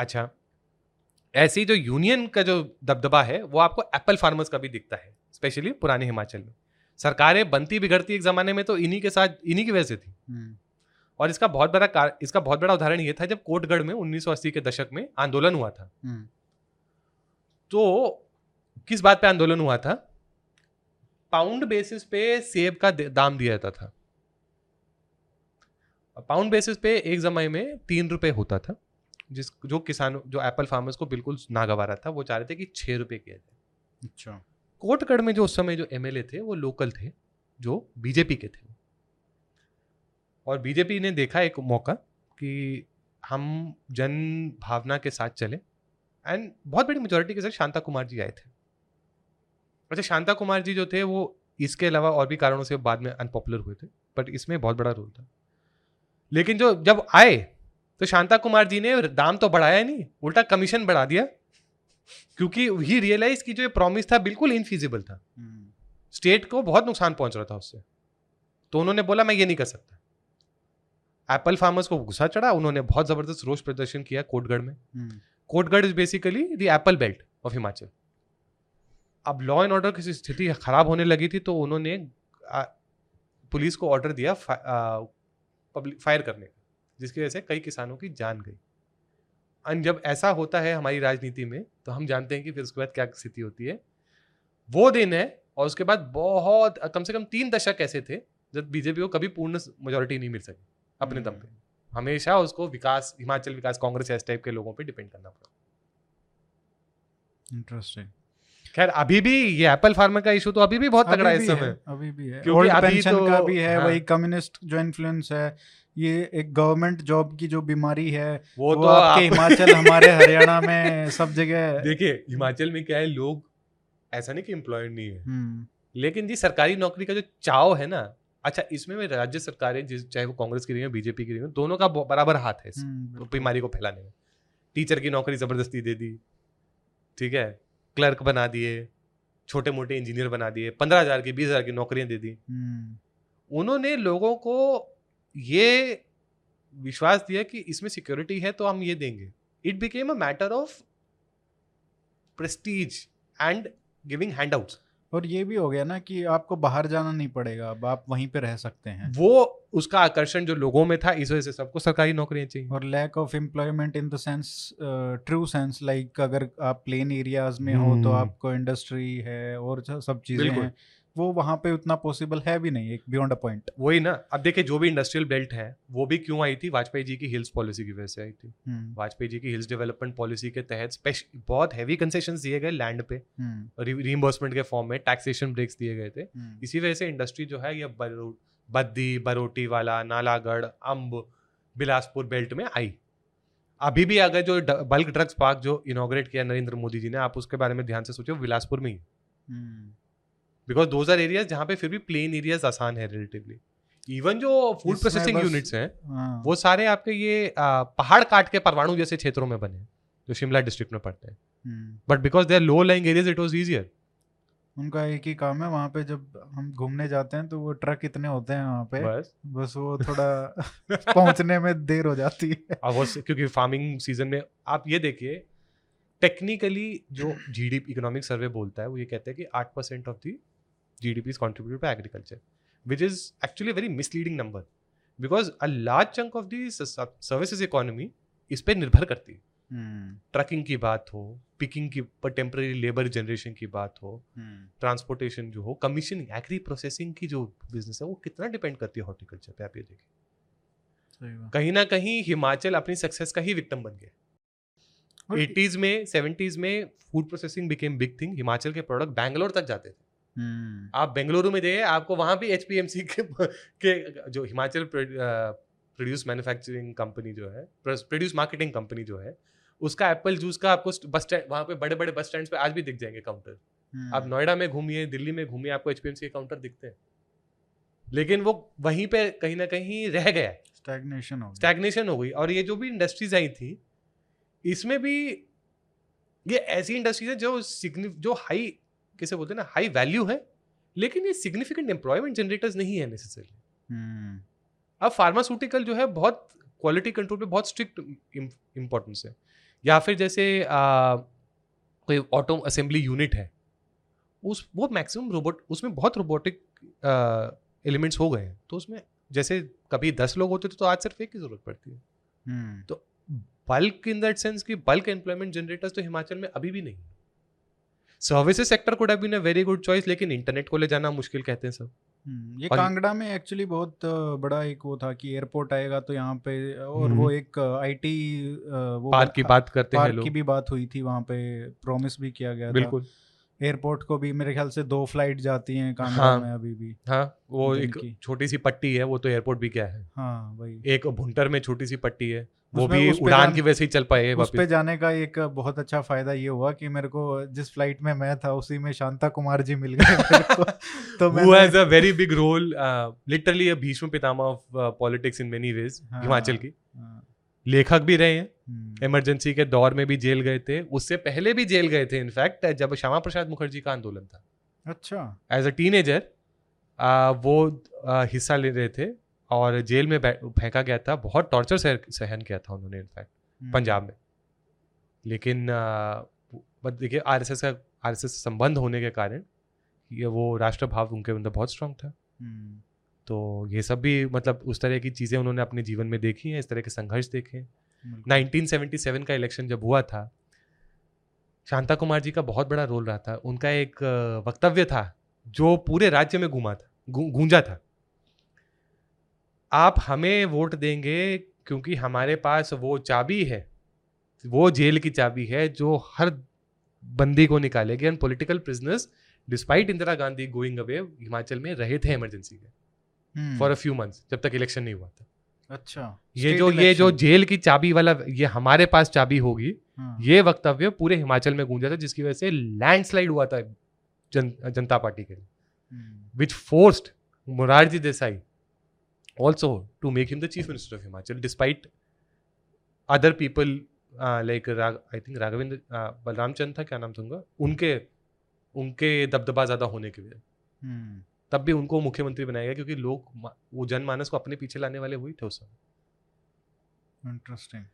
अच्छा, ऐसी जो यूनियन का जो दबदबा है वो आपको एप्पल फार्मर्स का भी दिखता है, स्पेशली पुराने हिमाचल में। सरकारें बनती बिगड़ती एक जमाने में तो इन्हीं के साथ, इन्हीं की वजह से थी। और इसका बहुत बड़ा उदाहरण ये था जब कोटगढ़ में 1980 के दशक में आंदोलन हुआ था। तो किस बात पे आंदोलन हुआ था? पाउंड बेसिस पे सेब का दाम दिया जाता था। पाउंड बेसिस पे एक जमाने में 3 रुपए होता था, जो किसानों, जो एप्पल फार्मर्स को बिल्कुल नागवारा था, वो चाह रहे थे कि 6 रुपए किया जाए। अच्छा, कोटगढ़ में जो उस समय जो एमएलए थे वो लोकल थे, जो बीजेपी के थे, और बीजेपी ने देखा एक मौका कि हम जन भावना के साथ चले एंड बहुत बड़ी मेजोरिटी के साथ शांता कुमार जी आए थे। अच्छा, शांता कुमार जी जो थे वो इसके अलावा और भी कारणों से बाद में अनपॉपुलर हुए थे, बट इसमें बहुत बड़ा रोल था। लेकिन जो जब आए तो शांता कुमार जी ने दाम तो बढ़ाया नहीं, उल्टा कमीशन बढ़ा दिया, क्योंकि ही रियलाइज कि जो ये प्रॉमिस था बिल्कुल इनफीजिबल था, स्टेट को बहुत नुकसान पहुंच रहा था उससे। तो उन्होंने बोला मैं ये नहीं कर सकता। एप्पल फार्मर्स को गुस्सा चढ़ा, उन्होंने बहुत जबरदस्त रोष प्रदर्शन किया कोटगढ़ में। Kotgarh is basically the apple belt of Himachal. अब लॉ एंड ऑर्डर की स्थिति खराब होने लगी थी तो उन्होंने पुलिस को ऑर्डर दिया फायर करने का, जिसकी वजह से कई किसानों की जान गई। और जब ऐसा होता है हमारी राजनीति में तो हम जानते हैं कि फिर उसके बाद क्या स्थिति होती है। वो दिन है, और उसके बाद बहुत कम से कम 3 दशक ऐसे थे जब बीजेपी को कभी पूर्ण मेजोरिटी नहीं मिल सकी अपने दम पे। हमेशा उसको विकास, हिमाचल विकास कांग्रेस इस टाइप के लोगों पे डिपेंड करना पड़ा। इंटरेस्टिंग। खैर, अभी भी ये एप्पल फार्मर का इशू तो अभी भी बहुत तगड़ा है इस समय, अभी भी है, क्योंकि अभी तो का भी है। हाँ, वही कम्युनिस्ट जो इन्फ्लुएंस है, ये एक गवर्नमेंट जॉब की जो बीमारी है वो तो आपके हिमाचल हमारे हरियाणा में सब जगह। देखिए, हिमाचल में क्या है, लोग ऐसा नहीं कि एम्प्लॉयड नहीं है, लेकिन जी सरकारी नौकरी का जो चाव है ना। अच्छा, इसमें राज्य सरकारें, चाहे वो कांग्रेस की रही हो बीजेपी की रही हो, दोनों का बराबर हाथ है बीमारी को फैलाने में। टीचर की नौकरी जबरदस्ती दे दी, ठीक है, क्लर्क बना दिए, छोटे मोटे इंजीनियर बना दिए, 15,000 की 20,000 की नौकरियां दे दी। उन्होंने लोगों को ये विश्वास दिया कि इसमें सिक्योरिटी है तो हम ये देंगे। It became a matter of prestige and giving handouts. और ये भी हो गया ना कि आपको बाहर जाना नहीं पड़ेगा, अब आप वहीं पे रह सकते हैं। वो उसका आकर्षण जो लोगों में था, इस वजह से सबको सरकारी नौकरियां चाहिए। और lack of employment in the sense, true sense, like अगर आप प्लेन एरियाज में हो तो आपको इंडस्ट्री है और सब चीजें हैं, वो वहां पे उतना पॉसिबल है भी नहीं, एक बियॉन्ड अ पॉइंट। वही ना, अब देखिए जो भी इंडस्ट्रियल बेल्ट है वो भी क्यों आई थी? वाजपेयी जी की हिल्स पॉलिसी की वजह से आई थी। वाजपेयी जी की हिल्स डेवलपमेंट पॉलिसी के तहत बहुत हैवी कंसेशंस दिए गए लैंड पे, रीइंबर्समेंट के फॉर्म में, टैक्सेशन ब्रेक्स दिए गए थे। इसी वजह से इंडस्ट्री जो है ये बद्दी, बरोटीवाला, नालागढ़, अम्ब, बिलासपुर बेल्ट में आई। अभी भी अगर जो बल्क ड्रग्स पार्क जो इनॉग्रेट किया नरेंद्र मोदी जी ने, आप उसके बारे में ध्यान से सोचो, बिलासपुर में ही, बिकॉज दोज आर एरियाज जहाँ पे फिर भी प्लेन एरियाज आसान है रिलेटिवली। इवन जो फूड प्रोसेसिंग यूनिट्स हैं वो सारे आपके ये पहाड़ काट के परवाणु जैसे क्षेत्रों में बने, जो शिमला डिस्ट्रिक्ट में पड़ते हैं, but because they are low lying areas it was easier. उनका एक ही काम है, वहाँ पे जब हम घूमने जाते हैं तो वो ट्रक इतने होते हैं वहाँ पे, बस वो थोड़ा पहुँचने में देर हो जाती है। अब वो क्योंकि फार्मिंग सीजन में आप ये देखिए, टेक्निकली जो जीडीपी इकोनॉमिक सर्वे बोलता है वो ये कहता है कि 8% of the GDP is contributed by agriculture, which is actually a very misleading number because a large chunk of the services economy इस पर निर्भर करती है. ट्रकिंग की बात हो, पिकिंग की पर टेम्पररी लेबर जनरेशन की बात हो, ट्रांसपोर्टेशन जो हो, कमीशनिंग, एग्री प्रोसेसिंग की जो बिजनेस है वो कितना डिपेंड करती है हॉर्टिकल्चर पे. आप ये देखिए कहीं ना कहीं हिमाचल अपनी सक्सेस का ही विक्टिम बन गया. 80s में 70s में food processing became big thing. Himachal के प्रोडक्ट बैंगलोर तक जाते थे. आप बेंगलुरु में जाइए आपको वहां भी HPMC के जो हिमाचल प्रोड्यूस मैन्युफैक्चरिंग कंपनी जो है, प्रोड्यूस मार्केटिंग कंपनी जो है, उसका एप्पल जूस का आपको बस स्टैंड, वहाँ पे बड़े बड़े बस स्टैंड पे आज भी दिख जाएंगे काउंटर. आप नोएडा में घूमिए, दिल्ली में घूमिए, आपको HPMC के काउंटर दिखते हैं. लेकिन वो वहीं पे कहीं ना कहीं रह गया, स्टैग्नेशन हो गई. और ये जो भी इंडस्ट्रीज आई थी इसमें भी ये ऐसी इंडस्ट्रीज है जो हाई, कैसे बोलते हैं ना, हाई वैल्यू है लेकिन ये सिग्निफिकेंट एम्प्लॉयमेंट जनरेटर्स नहीं है नेसेसरली. अब फार्मास्यूटिकल जो है बहुत क्वालिटी कंट्रोल पे बहुत स्ट्रिक्ट इम्पोर्टेंस है. या फिर जैसे कोई ऑटो असेंबली यूनिट है वो मैक्सिमम रोबोट, उसमें बहुत रोबोटिक एलिमेंट्स हो गए हैं. तो उसमें जैसे कभी 10 लोग होते थे तो आज सिर्फ एक की जरूरत पड़ती है. तो बल्क, इन दैट सेंस कि बल्क एम्प्लॉयमेंट जनरेटर्स तो हिमाचल में अभी भी नहीं. Services sector could have been a very good choice, लेकिन इंटरनेट को ले जाना मुश्किल कहते हैं सब. ये कांगड़ा में एक्चुअली बहुत बड़ा एक वो था कि एयरपोर्ट आएगा तो यहाँ पे, और वो एक IT वो पार्क की बात करते हैं, पार्क की भी बात हुई थी, वहाँ पे प्रॉमिस भी किया गया बिल्कुल था. एयरपोर्ट को भी मेरे ख्याल से 2 फ्लाइट जाती हैं कांगड़ा में अभी भी. हाँ, वो एक छोटी सी पट्टी है वो तो एयरपोर्ट भी क्या है. हाँ भाई, एक भुंटर में छोटी सी पट्टी है वो भी उड़ान की वैसे ही चल पाए. उस पे जाने का एक बहुत अच्छा फायदा ये हुआ कि मेरे को जिस फ्लाइट में मैं था उसी में शांता कुमार जी मिल गए. तो वो has a very big role, literally a Bhishma Pitamah of politics in many ways. Himachal की लेखक भी रहे हैं, इमरजेंसी के दौर में भी जेल गए थे, उससे पहले भी जेल गए थे इनफैक्ट जब श्यामा प्रसाद मुखर्जी का आंदोलन था. अच्छा, एज अ टीनेजर वो हिस्सा ले रहे थे और जेल में फेंका गया था. बहुत टॉर्चर सहन किया था उन्होंने इनफैक्ट पंजाब में. लेकिन देखिए आरएसएस से संबंध होने के कारण ये वो राष्ट्रभाव उनके अंदर बहुत स्ट्रांग था. तो ये सब भी मतलब उस तरह की चीज़ें उन्होंने अपने जीवन में देखी हैं, इस तरह के संघर्ष देखे. 1977 का इलेक्शन जब हुआ था शांता कुमार जी का बहुत बड़ा रोल रहा था. उनका एक वक्तव्य था जो पूरे राज्य में गूंजा था. आप हमें वोट देंगे क्योंकि हमारे पास वो चाबी है, वो जेल की चाबी है जो हर बंदी को निकालेगी. And political prisoners despite Indira Gandhi going away Himachal में रहे थे इमरजेंसी के फॉर अ फ्यू मंथ्स जब तक इलेक्शन नहीं हुआ था. अच्छा, ये जो जेल की चाबी वाला, ये हमारे पास चाबी होगी, ये वक्तव्य पूरे हिमाचल में गूंजा था जिसकी वजह से लैंडस्लाइड हुआ था जनता पार्टी के लिए, which forced Morarji Desai also to make him the chief minister of Himachal despite other people like I think Raghavendra Balram Chand था, क्या नाम था उनका, उनके दबदबा ज़्यादा होने के वजह तब भी उनको मुख्यमंत्री बनाया गया क्योंकि लोग वो जनमानस को अपने पीछे लाने वाले हुए थे उस समय. इंटरेस्टिंग.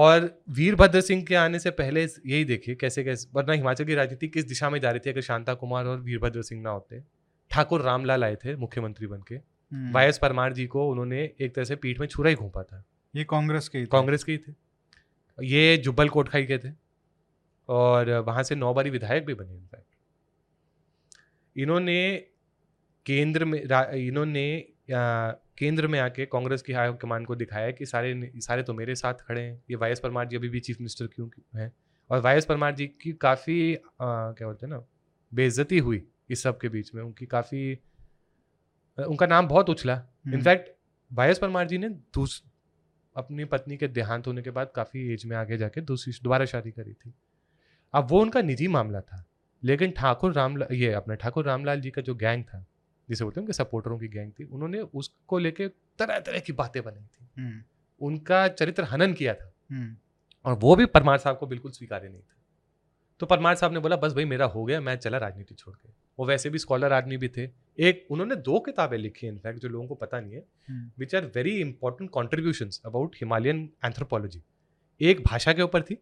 और वीरभद्र सिंह के आने से पहले यही देखिए कैसे वरना हिमाचल की राजनीति किस दिशा में जा रही थी अगर शांता कुमार और वीरभद्र सिंह ना होते. ठाकुर रामलाल आए थे मुख्यमंत्री बन के. YS परमार जी को उन्होंने एक तरह से पीठ में छुरा ही घोंपा था. ये कांग्रेस के ही थे. ये जुब्बल कोटखाई के थे और वहाँ से 9 बारी विधायक भी बने. इनफैक्ट इन्होंने केंद्र में आके कांग्रेस की हाई कमान को दिखाया कि सारे तो मेरे साथ खड़े हैं. ये YS परमार जी अभी भी चीफ मिनिस्टर क्यों हैं. और YS परमार जी की काफ़ी क्या बोलते हैं ना, बेइज्जती हुई इस सब के बीच में. उनका नाम बहुत उछला. इनफैक्ट YS परमार जी ने अपनी पत्नी के देहांत होने के बाद काफ़ी एज में आगे जाके दोबारा शादी करी थी. अब वो उनका निजी मामला था. लेकिन ठाकुर रामलाल जी का जो गैंग था जिसे बोलते हैं उनके सपोर्टरों की गैंग थी, उन्होंने उसको लेके तरह तरह की बातें बनाई थी, उनका चरित्र हनन किया था और वो भी परमार साहब को बिल्कुल स्वीकार्य नहीं था. तो परमार साहब ने बोला बस भाई मेरा हो गया, मैं चला राजनीति छोड़ के. वो वैसे भी स्कॉलर आदमी भी थे. उन्होंने 2 किताबें लिखी इनफैक्ट जो लोगों को पता नहीं है, which are very important contributions about Himalayan anthropology. एक भाषा के ऊपर थी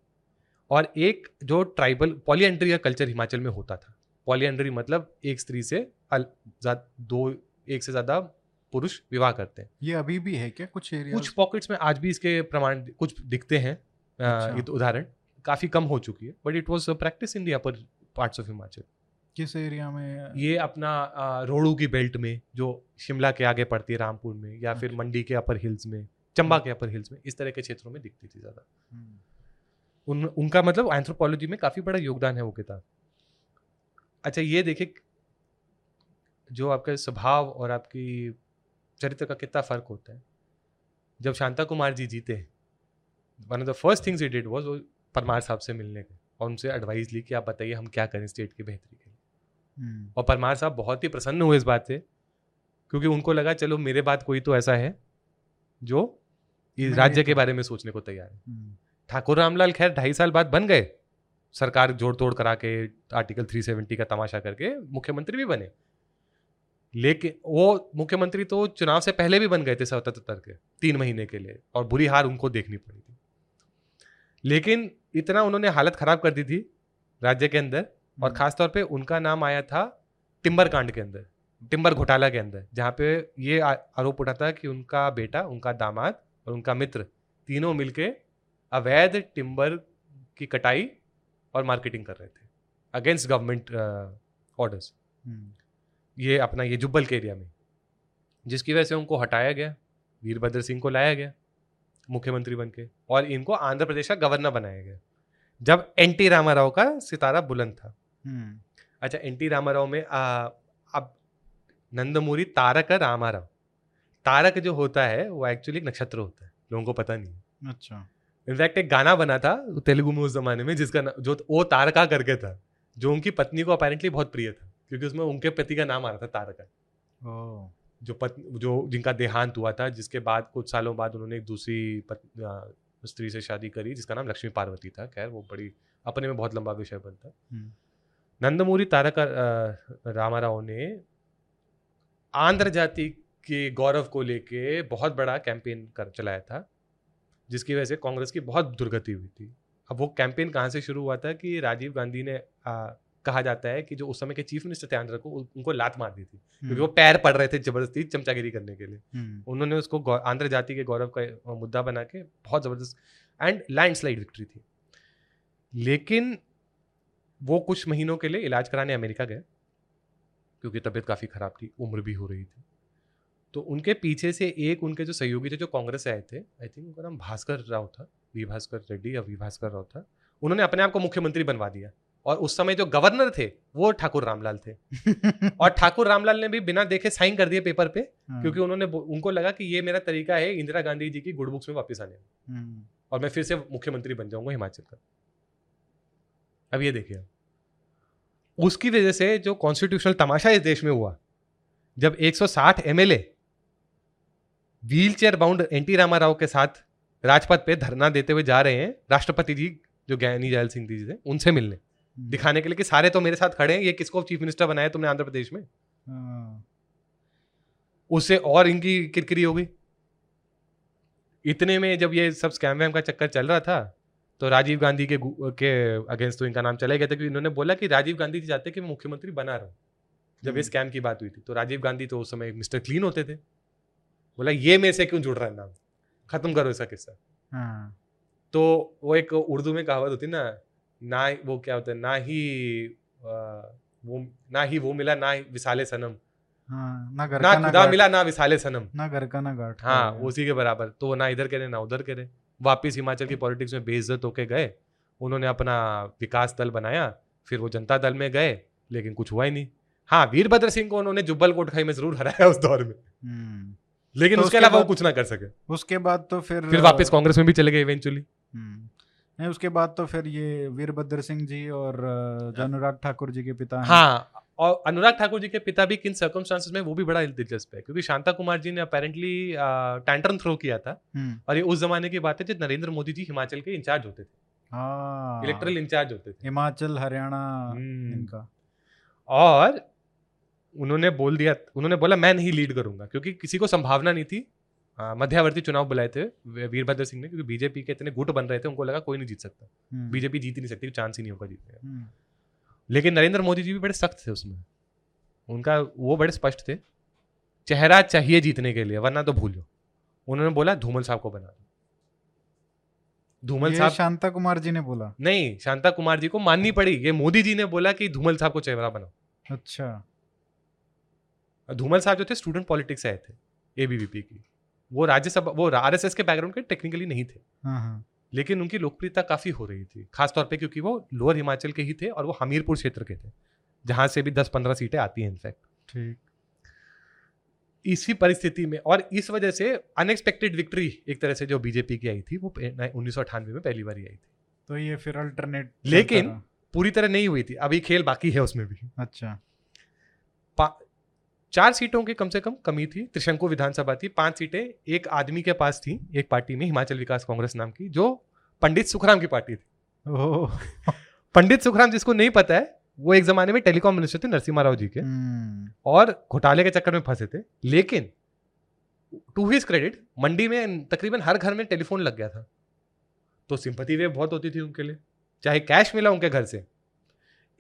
और एक जो ट्राइबल पॉलीएंड्रिया कल्चर हिमाचल में होता था पॉलीएंड्री मतलब एक स्त्री से दो एक से ज्यादा पुरुष विवाह करते हैं। ये अभी भी है क्या कुछ एरिया? कुछ पॉकेट्स में आज भी इसके प्रमाण कुछ दिखते हैं। ये तो उदाहरण काफी कम हो चुकी है, but it was practice in the upper parts of Himachal. किस एरिया में? ये अपना रोडू की बेल्ट में जो शिमला के आगे पड़ती है, रामपुर में, या फिर मंडी के अपर हिल्स में, चंबा के अपर हिल्स में, इस तरह के क्षेत्रों में दिखती थी ज्यादा। उनका मतलब एंथ्रोपोलॉजी में काफी बड़ा योगदान है वो किताब। अच्छा, ये देखें जो आपका स्वभाव और आपकी चरित्र का कितना फर्क होता है। जब शांता कुमार जी जीते हैं, one of the first things he did was वो परमार साहब से मिलने गए और उनसे एडवाइस ली कि आप बताइए हम क्या करें स्टेट की बेहतरी के लिए। और परमार साहब बहुत ही प्रसन्न हुए इस बात से, क्योंकि उनको लगा चलो मेरे बाद कोई तो ऐसा है जो इस राज्य के बारे में सोचने को तैयार है। ठाकुर रामलाल खैर 2.5 साल बाद बन गए, सरकार जोड़ तोड़ करा के आर्टिकल 370 का तमाशा करके मुख्यमंत्री भी बने, लेकिन वो मुख्यमंत्री तो चुनाव से पहले भी बन गए थे 77 के 3 महीने के लिए, और बुरी हार उनको देखनी पड़ी थी। लेकिन इतना उन्होंने हालत खराब कर दी थी राज्य के अंदर, और खासतौर पे उनका नाम आया था टिम्बर कांड के अंदर, टिम्बर घोटाला के अंदर, जहाँ पे ये आरोप उठा था कि उनका बेटा, उनका दामाद और उनका मित्र तीनों मिलके अवैध टिम्बर की कटाई और मार्केटिंग कर रहे थे अगेंस्ट गवर्नमेंट ऑर्डर्स। ये अपना ये जुब्बल के एरिया में, जिसकी वजह से उनको हटाया गया, वीरभद्र सिंह को लाया गया मुख्यमंत्री बन के, और इनको आंध्र प्रदेश का गवर्नर बनाया गया जब एनटी रामाराव का सितारा बुलंद था। अच्छा, एनटी रामाराव में अब नंदमूरी तारक रामाराव, तारक जो होता है वो एक्चुअली एक नक्षत्र होता है, लोगों को पता नहीं है। अच्छा, इनफैक्ट एक गाना बना था तेलुगु में उस जमाने में जिसका जो ओ तारका करके था, जो उनकी पत्नी को अपेरेंटली बहुत प्रिय था, क्योंकि उसमें उनके पति का नाम आ रहा था तारका। जो जिनका देहांत हुआ था, जिसके बाद कुछ सालों बाद उन्होंने एक दूसरी स्त्री से शादी करी जिसका नाम लक्ष्मी पार्वती था। खैर वो बड़ी अपने में बहुत लंबा विषय बनता। नंदमूरी तारका रामाराव ने आंध्र जाति के गौरव को लेके बहुत बड़ा कैंपेन कर चलाया था, जिसकी वजह से कांग्रेस की बहुत दुर्गति हुई थी। अब वो कैंपेन कहाँ से शुरू हुआ था कि राजीव गांधी ने कहा जाता है कि जो उस समय के चीफ मिनिस्टर थे आंध्र को, उनको लात मार दी थी क्योंकि वो पैर पड़ रहे थे जबरदस्ती चमचागिरी करने के लिए। उन्होंने उसको आंध्र जाति के गौरव का मुद्दा बना के बहुत ज़बरदस्त एंड लैंडस्लाइड विक्ट्री थी। लेकिन वो कुछ महीनों के लिए इलाज कराने अमेरिका गए क्योंकि तबीयत काफ़ी ख़राब थी, उम्र भी हो रही थी। तो उनके पीछे से एक उनके जो सहयोगी थे जो कांग्रेस आए थे, आई थिंक उनका नाम भास्कर राव था, वी भास्कर रेड्डी या वी भास्कर राव था, उन्होंने अपने आप को मुख्यमंत्री बनवा दिया। और उस समय जो गवर्नर थे वो ठाकुर रामलाल थे और ठाकुर रामलाल ने भी बिना देखे साइन कर दिए पेपर पे, क्योंकि उन्होंने उनको लगा कि ये मेरा तरीका है इंदिरा गांधी जी की गुड बुक्स में वापस आने में, और मैं फिर से मुख्यमंत्री बन जाऊंगा हिमाचल का। अब ये देखिए, उसकी वजह से जो कॉन्स्टिट्यूशनल तमाशा इस देश में हुआ, जब 160 MLA wheelchair bound n t Rama Rao के साथ राजपथ पे धरना देते हुए जा रहे हैं राष्ट्रपति जी जो ज्ञानी जायल सिंह जी थे उनसे मिलने, दिखाने के लिए कि सारे तो मेरे साथ खड़े हैं, ये किसको चीफ मिनिस्टर बनाया तुमने आंध्र प्रदेश में। उससे और इनकी किरकिरी हो गई। इतने में जब ये सब स्कैम वैम का चक्कर चल रहा था तो राजीव गांधी के अगेंस्ट तो इनका नाम चला गया था, क्योंकि इन्होंने बोला कि राजीव गांधी जी चाहते कि मैं मुख्यमंत्री बना रहा हूँ। जब ये स्कैम की बात हुई थी तो राजीव गांधी तो उस समय मिस्टर क्लीन होते थे, बोला ये मेरे से क्यों जुड़ रहा है नाम, खत्म करो ऐसा किस्सा। तो वो एक उर्दू में कहावत होती ना, ना वो क्या होता है, ना ही वो मिला ना विसाले सनम, ना खुदा मिला ना विसाले सनम, ना घर का ना गांठ। हाँ, उसी के बराबर। तो वो ना इधर करे ना उधर करे, वापिस हिमाचल की पॉलिटिक्स में बेइज्जत होके गए। उन्होंने अपना विकास दल बनाया, फिर वो जनता दल में गए, लेकिन कुछ हुआ ही नहीं। हाँ, वीरभद्र सिंह को उन्होंने जुब्बल कोटखाई में जरूर हराया उस दौर में, लेकिन उसके अलावा वो कुछ ना कर सके। उसके बाद तो फिर वापस कांग्रेस में भी चले गए इवेंचुअली। नहीं, उसके बाद तो फिर ये वीरभद्र सिंह जी और अनुराग ठाकुर जी के पिता हैं। हाँ, और अनुराग ठाकुर जी के पिता भी किन सर्कमस्टांसेस में, वो भी बड़ा दिलचस्प है, क्योंकि शांता कुमार जी ने अपेरेंटली टैंटरम थ्रो किया था। और ये उस जमाने की बात है जब नरेंद्र मोदी जी हिमाचल के इंचार्ज होते थे, इलेक्ट्रल इंचार्ज होते थे हिमाचल हरियाणा इनका। और उन्होंने बोला मैं नहीं लीड करूंगा, क्योंकि किसी को संभावना नहीं थी। मध्यावर्ती चुनाव बुलाए थे वीरभद्र सिंह ने, क्योंकि बीजेपी के इतने गुट बन रहे थे, उनको लगा कोई नहीं जीत सकता, बीजेपी जीत ही नहीं सकती, चांस ही नहीं होगा जीतने का। लेकिन नरेंद्र मोदी जी भी बड़े सख्त थे उसमें, उनका वो बड़े स्पष्ट थे, चेहरा चाहिए जीतने के लिए वरना तो भूलो। उन्होंने बोला धूमल साहब को बना दो। धूमल साहब, शांता कुमार जी ने बोला नहीं, शांता कुमार जी को माननी पड़ी, ये मोदी जी ने बोला कि धूमल साहब को चेहरा बनाओ। अच्छा, धूमल साहब जो थे स्टूडेंट पॉलिटिक्स से आए थे एबीवीपी की, वो राज्यसभा, वो आरएसएस के बैकग्राउंड के टेक्निकली नहीं थे, लेकिन उनकी लोकप्रियता काफ़ी हो रही थी, खासतौर पे क्योंकि वो लोअर हिमाचल के ही थे और वो हमीरपुर क्षेत्र के थे जहाँ से भी 10-15 सीटें आती हैं इनफैक्ट। ठीक, इसी परिस्थिति में और इस वजह से अनएक्सपेक्टेड विक्ट्री एक तरह से जो बीजेपी की आई थी वो 1998 में पहली बार आई थी। तो ये फिर अल्टरनेट, लेकिन पूरी तरह नहीं हुई थी, अभी खेल बाकी है उसमें भी। अच्छा, 4 सीटों की कम से कम कमी थी। त्रिशंकु विधानसभा थी, 5 सीटें एक आदमी के पास थी, एक पार्टी में, हिमाचल विकास कांग्रेस नाम की, जो पंडित सुखराम की पार्टी थी। ओह पंडित सुखराम, जिसको नहीं पता है, वो एक जमाने में टेलीकॉम मिनिस्टर थे नरसिम्हा राव जी के, और घोटाले के चक्कर में फंसे थे। लेकिन टू हिज क्रेडिट, मंडी में तकरीबन हर घर में टेलीफोन लग गया था, तो सिंपैथी वेव बहुत होती थी उनके लिए, चाहे कैश मिला उनके घर से।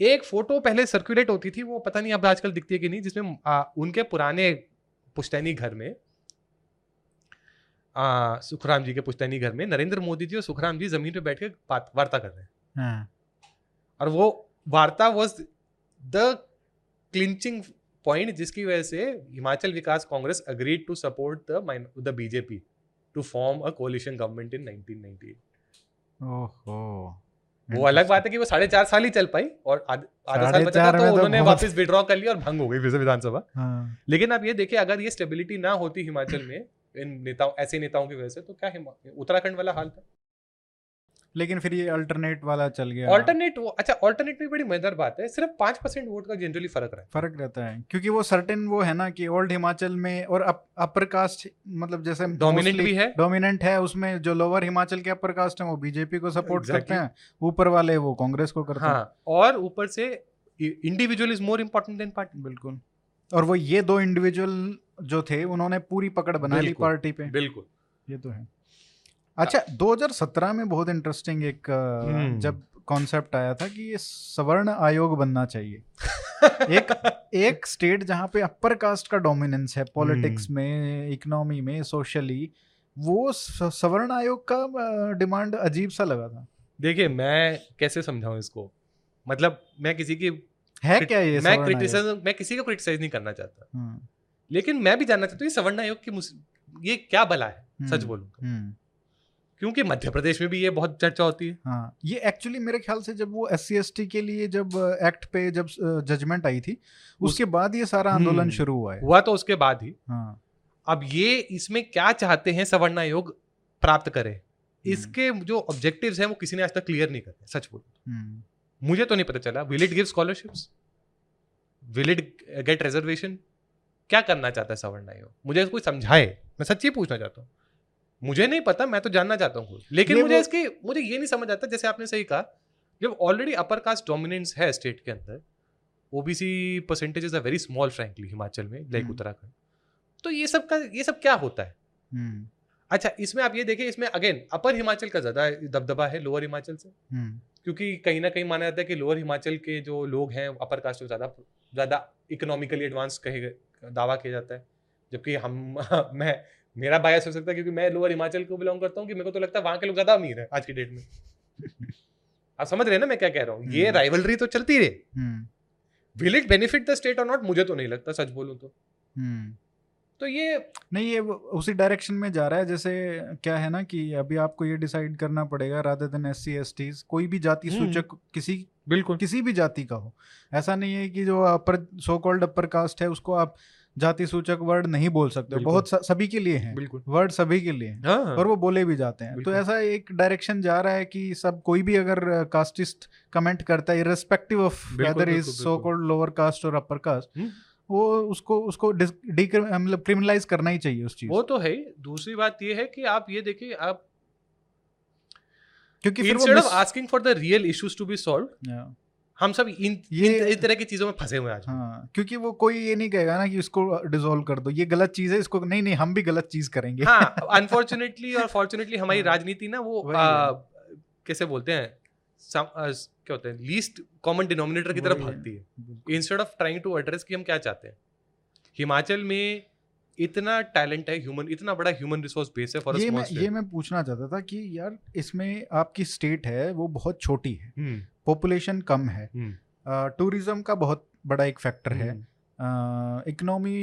एक फोटो पहले सर्कुलेट होती थी, वो पता नहीं अब आजकल दिखती है कि नहीं, जिसमें उनके पुराने पुश्तैनी घर में, सुखराम जी के पुश्तैनी घर में नरेंद्र मोदी जी और सुखराम जी जमीन पे बैठ के वार्ता कर रहे हैं। और वो वार्ता वाज द क्लिंचिंग पॉइंट जिसकी वजह से Himachal Vikas Congress agreed to support the BJP to form a coalition government in 1998। ओहो, वो अलग बात है कि वो 4.5 साल ही चल पाई और आधा साल बचा तो उन्होंने वापस विड्रॉ कर लिया और भंग हो गई फिर से विधानसभा। लेकिन आप ये देखिए, अगर ये स्टेबिलिटी ना होती हिमाचल में इन नेताओं, ऐसे नेताओं की वजह से, तो क्या उत्तराखंड वाला हाल था। लेकिन फिर ये अल्टरनेट वाला चल गया। अल्टरनेट, अच्छा, अल्टरनेट में बड़ी मजेदार बात है, सिर्फ 5% वोट का जनरली फर्क रहता है, क्योंकि वो सर्टेन वो है ना कि ओल्ड हिमाचल में और अपर कास्ट, मतलब जैसे डोमिनेंट भी है, डोमिनेंट है, उसमें जो लोअर हिमाचल के अपर कास्ट है वो बीजेपी को सपोर्ट करते हैं, ऊपर वाले वो कांग्रेस को करते हैं। और ऊपर से individual is more important than party. बिल्कुल, और वो ये 2 इंडिविजुअल जो थे उन्होंने पूरी पकड़ बना ली पार्टी पे। बिल्कुल, ये तो है। अच्छा, 2017 में बहुत इंटरेस्टिंग एक जब कॉन्सेप्ट आया था कि ये सवर्ण आयोग बनना चाहिए एक स्टेट जहाँ पे अपर कास्ट का डोमिनेंस है पॉलिटिक्स में, इकोनॉमी में, सोशली, वो सवर्ण आयोग का डिमांड अजीब सा लगा था। देखिए, मैं कैसे समझाऊं इसको, मतलब मैं किसी की है क्या ये, मैं किसी को क्रिटिसाइज नहीं करना चाहता, लेकिन मैं भी जानना चाहता हूँ सवर्ण आयोग की ये क्या बला है, सच बोलूँगा, क्योंकि मध्य प्रदेश में भी ये बहुत चर्चा होती है। हाँ, ये एक्चुअली मेरे ख्याल से जब वो SC ST के लिए जब एक्ट पे जब जजमेंट आई थी उसके बाद ये सारा आंदोलन शुरू हुआ है। हुआ तो उसके बाद ही। हाँ, अब ये इसमें क्या चाहते हैं सवर्ण आयोग प्राप्त करे, इसके जो ऑब्जेक्टिव्स हैं वो किसी ने आज तक क्लियर नहीं करे, सच बोलूं मुझे तो नहीं पता चला। Will it give scholarships, will it get reservation, क्या करना चाहता है सवर्ण आयोग, मुझे कोई समझाए, मैं सच्ची पूछना चाहता हूँ। मुझे नहीं पता, मैं तो जानना चाहता हूँ। लेकिन मुझे ये नहीं समझ आता, जैसे आपने सही कहा, जब ऑलरेडी अपर कास्ट डोमिनेंस है स्टेट के अंदर, OBC percentages are very small frankly Himachal में, लाइक उत्तराखंड, तो ये सब क्या होता है। अच्छा, इसमें आप ये देखिए, इसमें अगेन अपर हिमाचल का ज्यादा दबदबा है लोअर हिमाचल से, क्योंकि कहीं ना कहीं माना जाता है कि लोअर हिमाचल के जो लोग हैं अपर कास्ट से ज्यादा इकोनॉमिकली एडवांस कहे दावा किया जाता है, जबकि मैं मेरा बायस हो सकता है क्योंकि मैं लोअर हिमाचल को बिलोंग करता हूँ, कि मेरे को तो लगता है वहाँ के लोग ज्यादा अमीर है आज की डेट में आप समझ रहे हैं ना मैं क्या कह रहा हूँ। ये राइवलरी तो चलती रहे, will it benefit the state और नॉट, मुझे तो नहीं लगता, सच बोलूं तो ये नहीं, ये उसी डायरेक्शन में जा रहा है। जैसे क्या है ना कि अभी आपको ये डिसाइड करना पड़ेगा, रादर देन SC ST, कोई भी जाति सूचक, किसी, बिल्कुल किसी भी जाति का हो, ऐसा नहीं है कि जो अपर सो कॉल्ड अपर कास्ट है उसको आप जाति सूचक वर्ड नहीं बोल सकते, बहुत सभी के लिए हैं वर्ड, सभी के लिए हैं। और वो बोले भी जाते हैं, तो ऐसा एक डायरेक्शन जा रहा है कि सब, कोई भी अगर कास्टिस्ट कमेंट करता है irrespective of whether is so called lower caste और अपर कास्ट, वो उसको मतलब क्रिमिनलाइज करना ही चाहिए उस चीज। वो तो है। दूसरी बात ये है कि आप ये देखिए, आप क्योंकि instead of asking for the real issues to be solved, हम सब इन तरह की चीजों में फंसे हुए आज। हाँ, क्योंकि वो कोई ये नहीं कहेगा ना कि इसको डिसॉल्व कर दो, ये गलत चीज है, इसको नहीं हम भी गलत चीज करेंगे। हाँ, अनफॉर्चुनेटली और फॉर्चुनेटली हमारी राजनीति ना वो कैसे बोलते हैं, क्या होता है, लीस्ट कॉमन डिनोमिनेटर की तरफ भागती है instead of trying to address कि हम क्या चाहते हैं। हिमाचल में इतना टैलेंट है, ह्यूमन इतना बड़ा ह्यूमन रिसोर्स बेस है फॉर अस। ये मैं पूछना चाहता था कि यार इसमें आपकी स्टेट है वो बहुत छोटी है, पॉपुलेशन कम है, टूरिज्म का बहुत बड़ा एक फैक्टर है, इकोनॉमी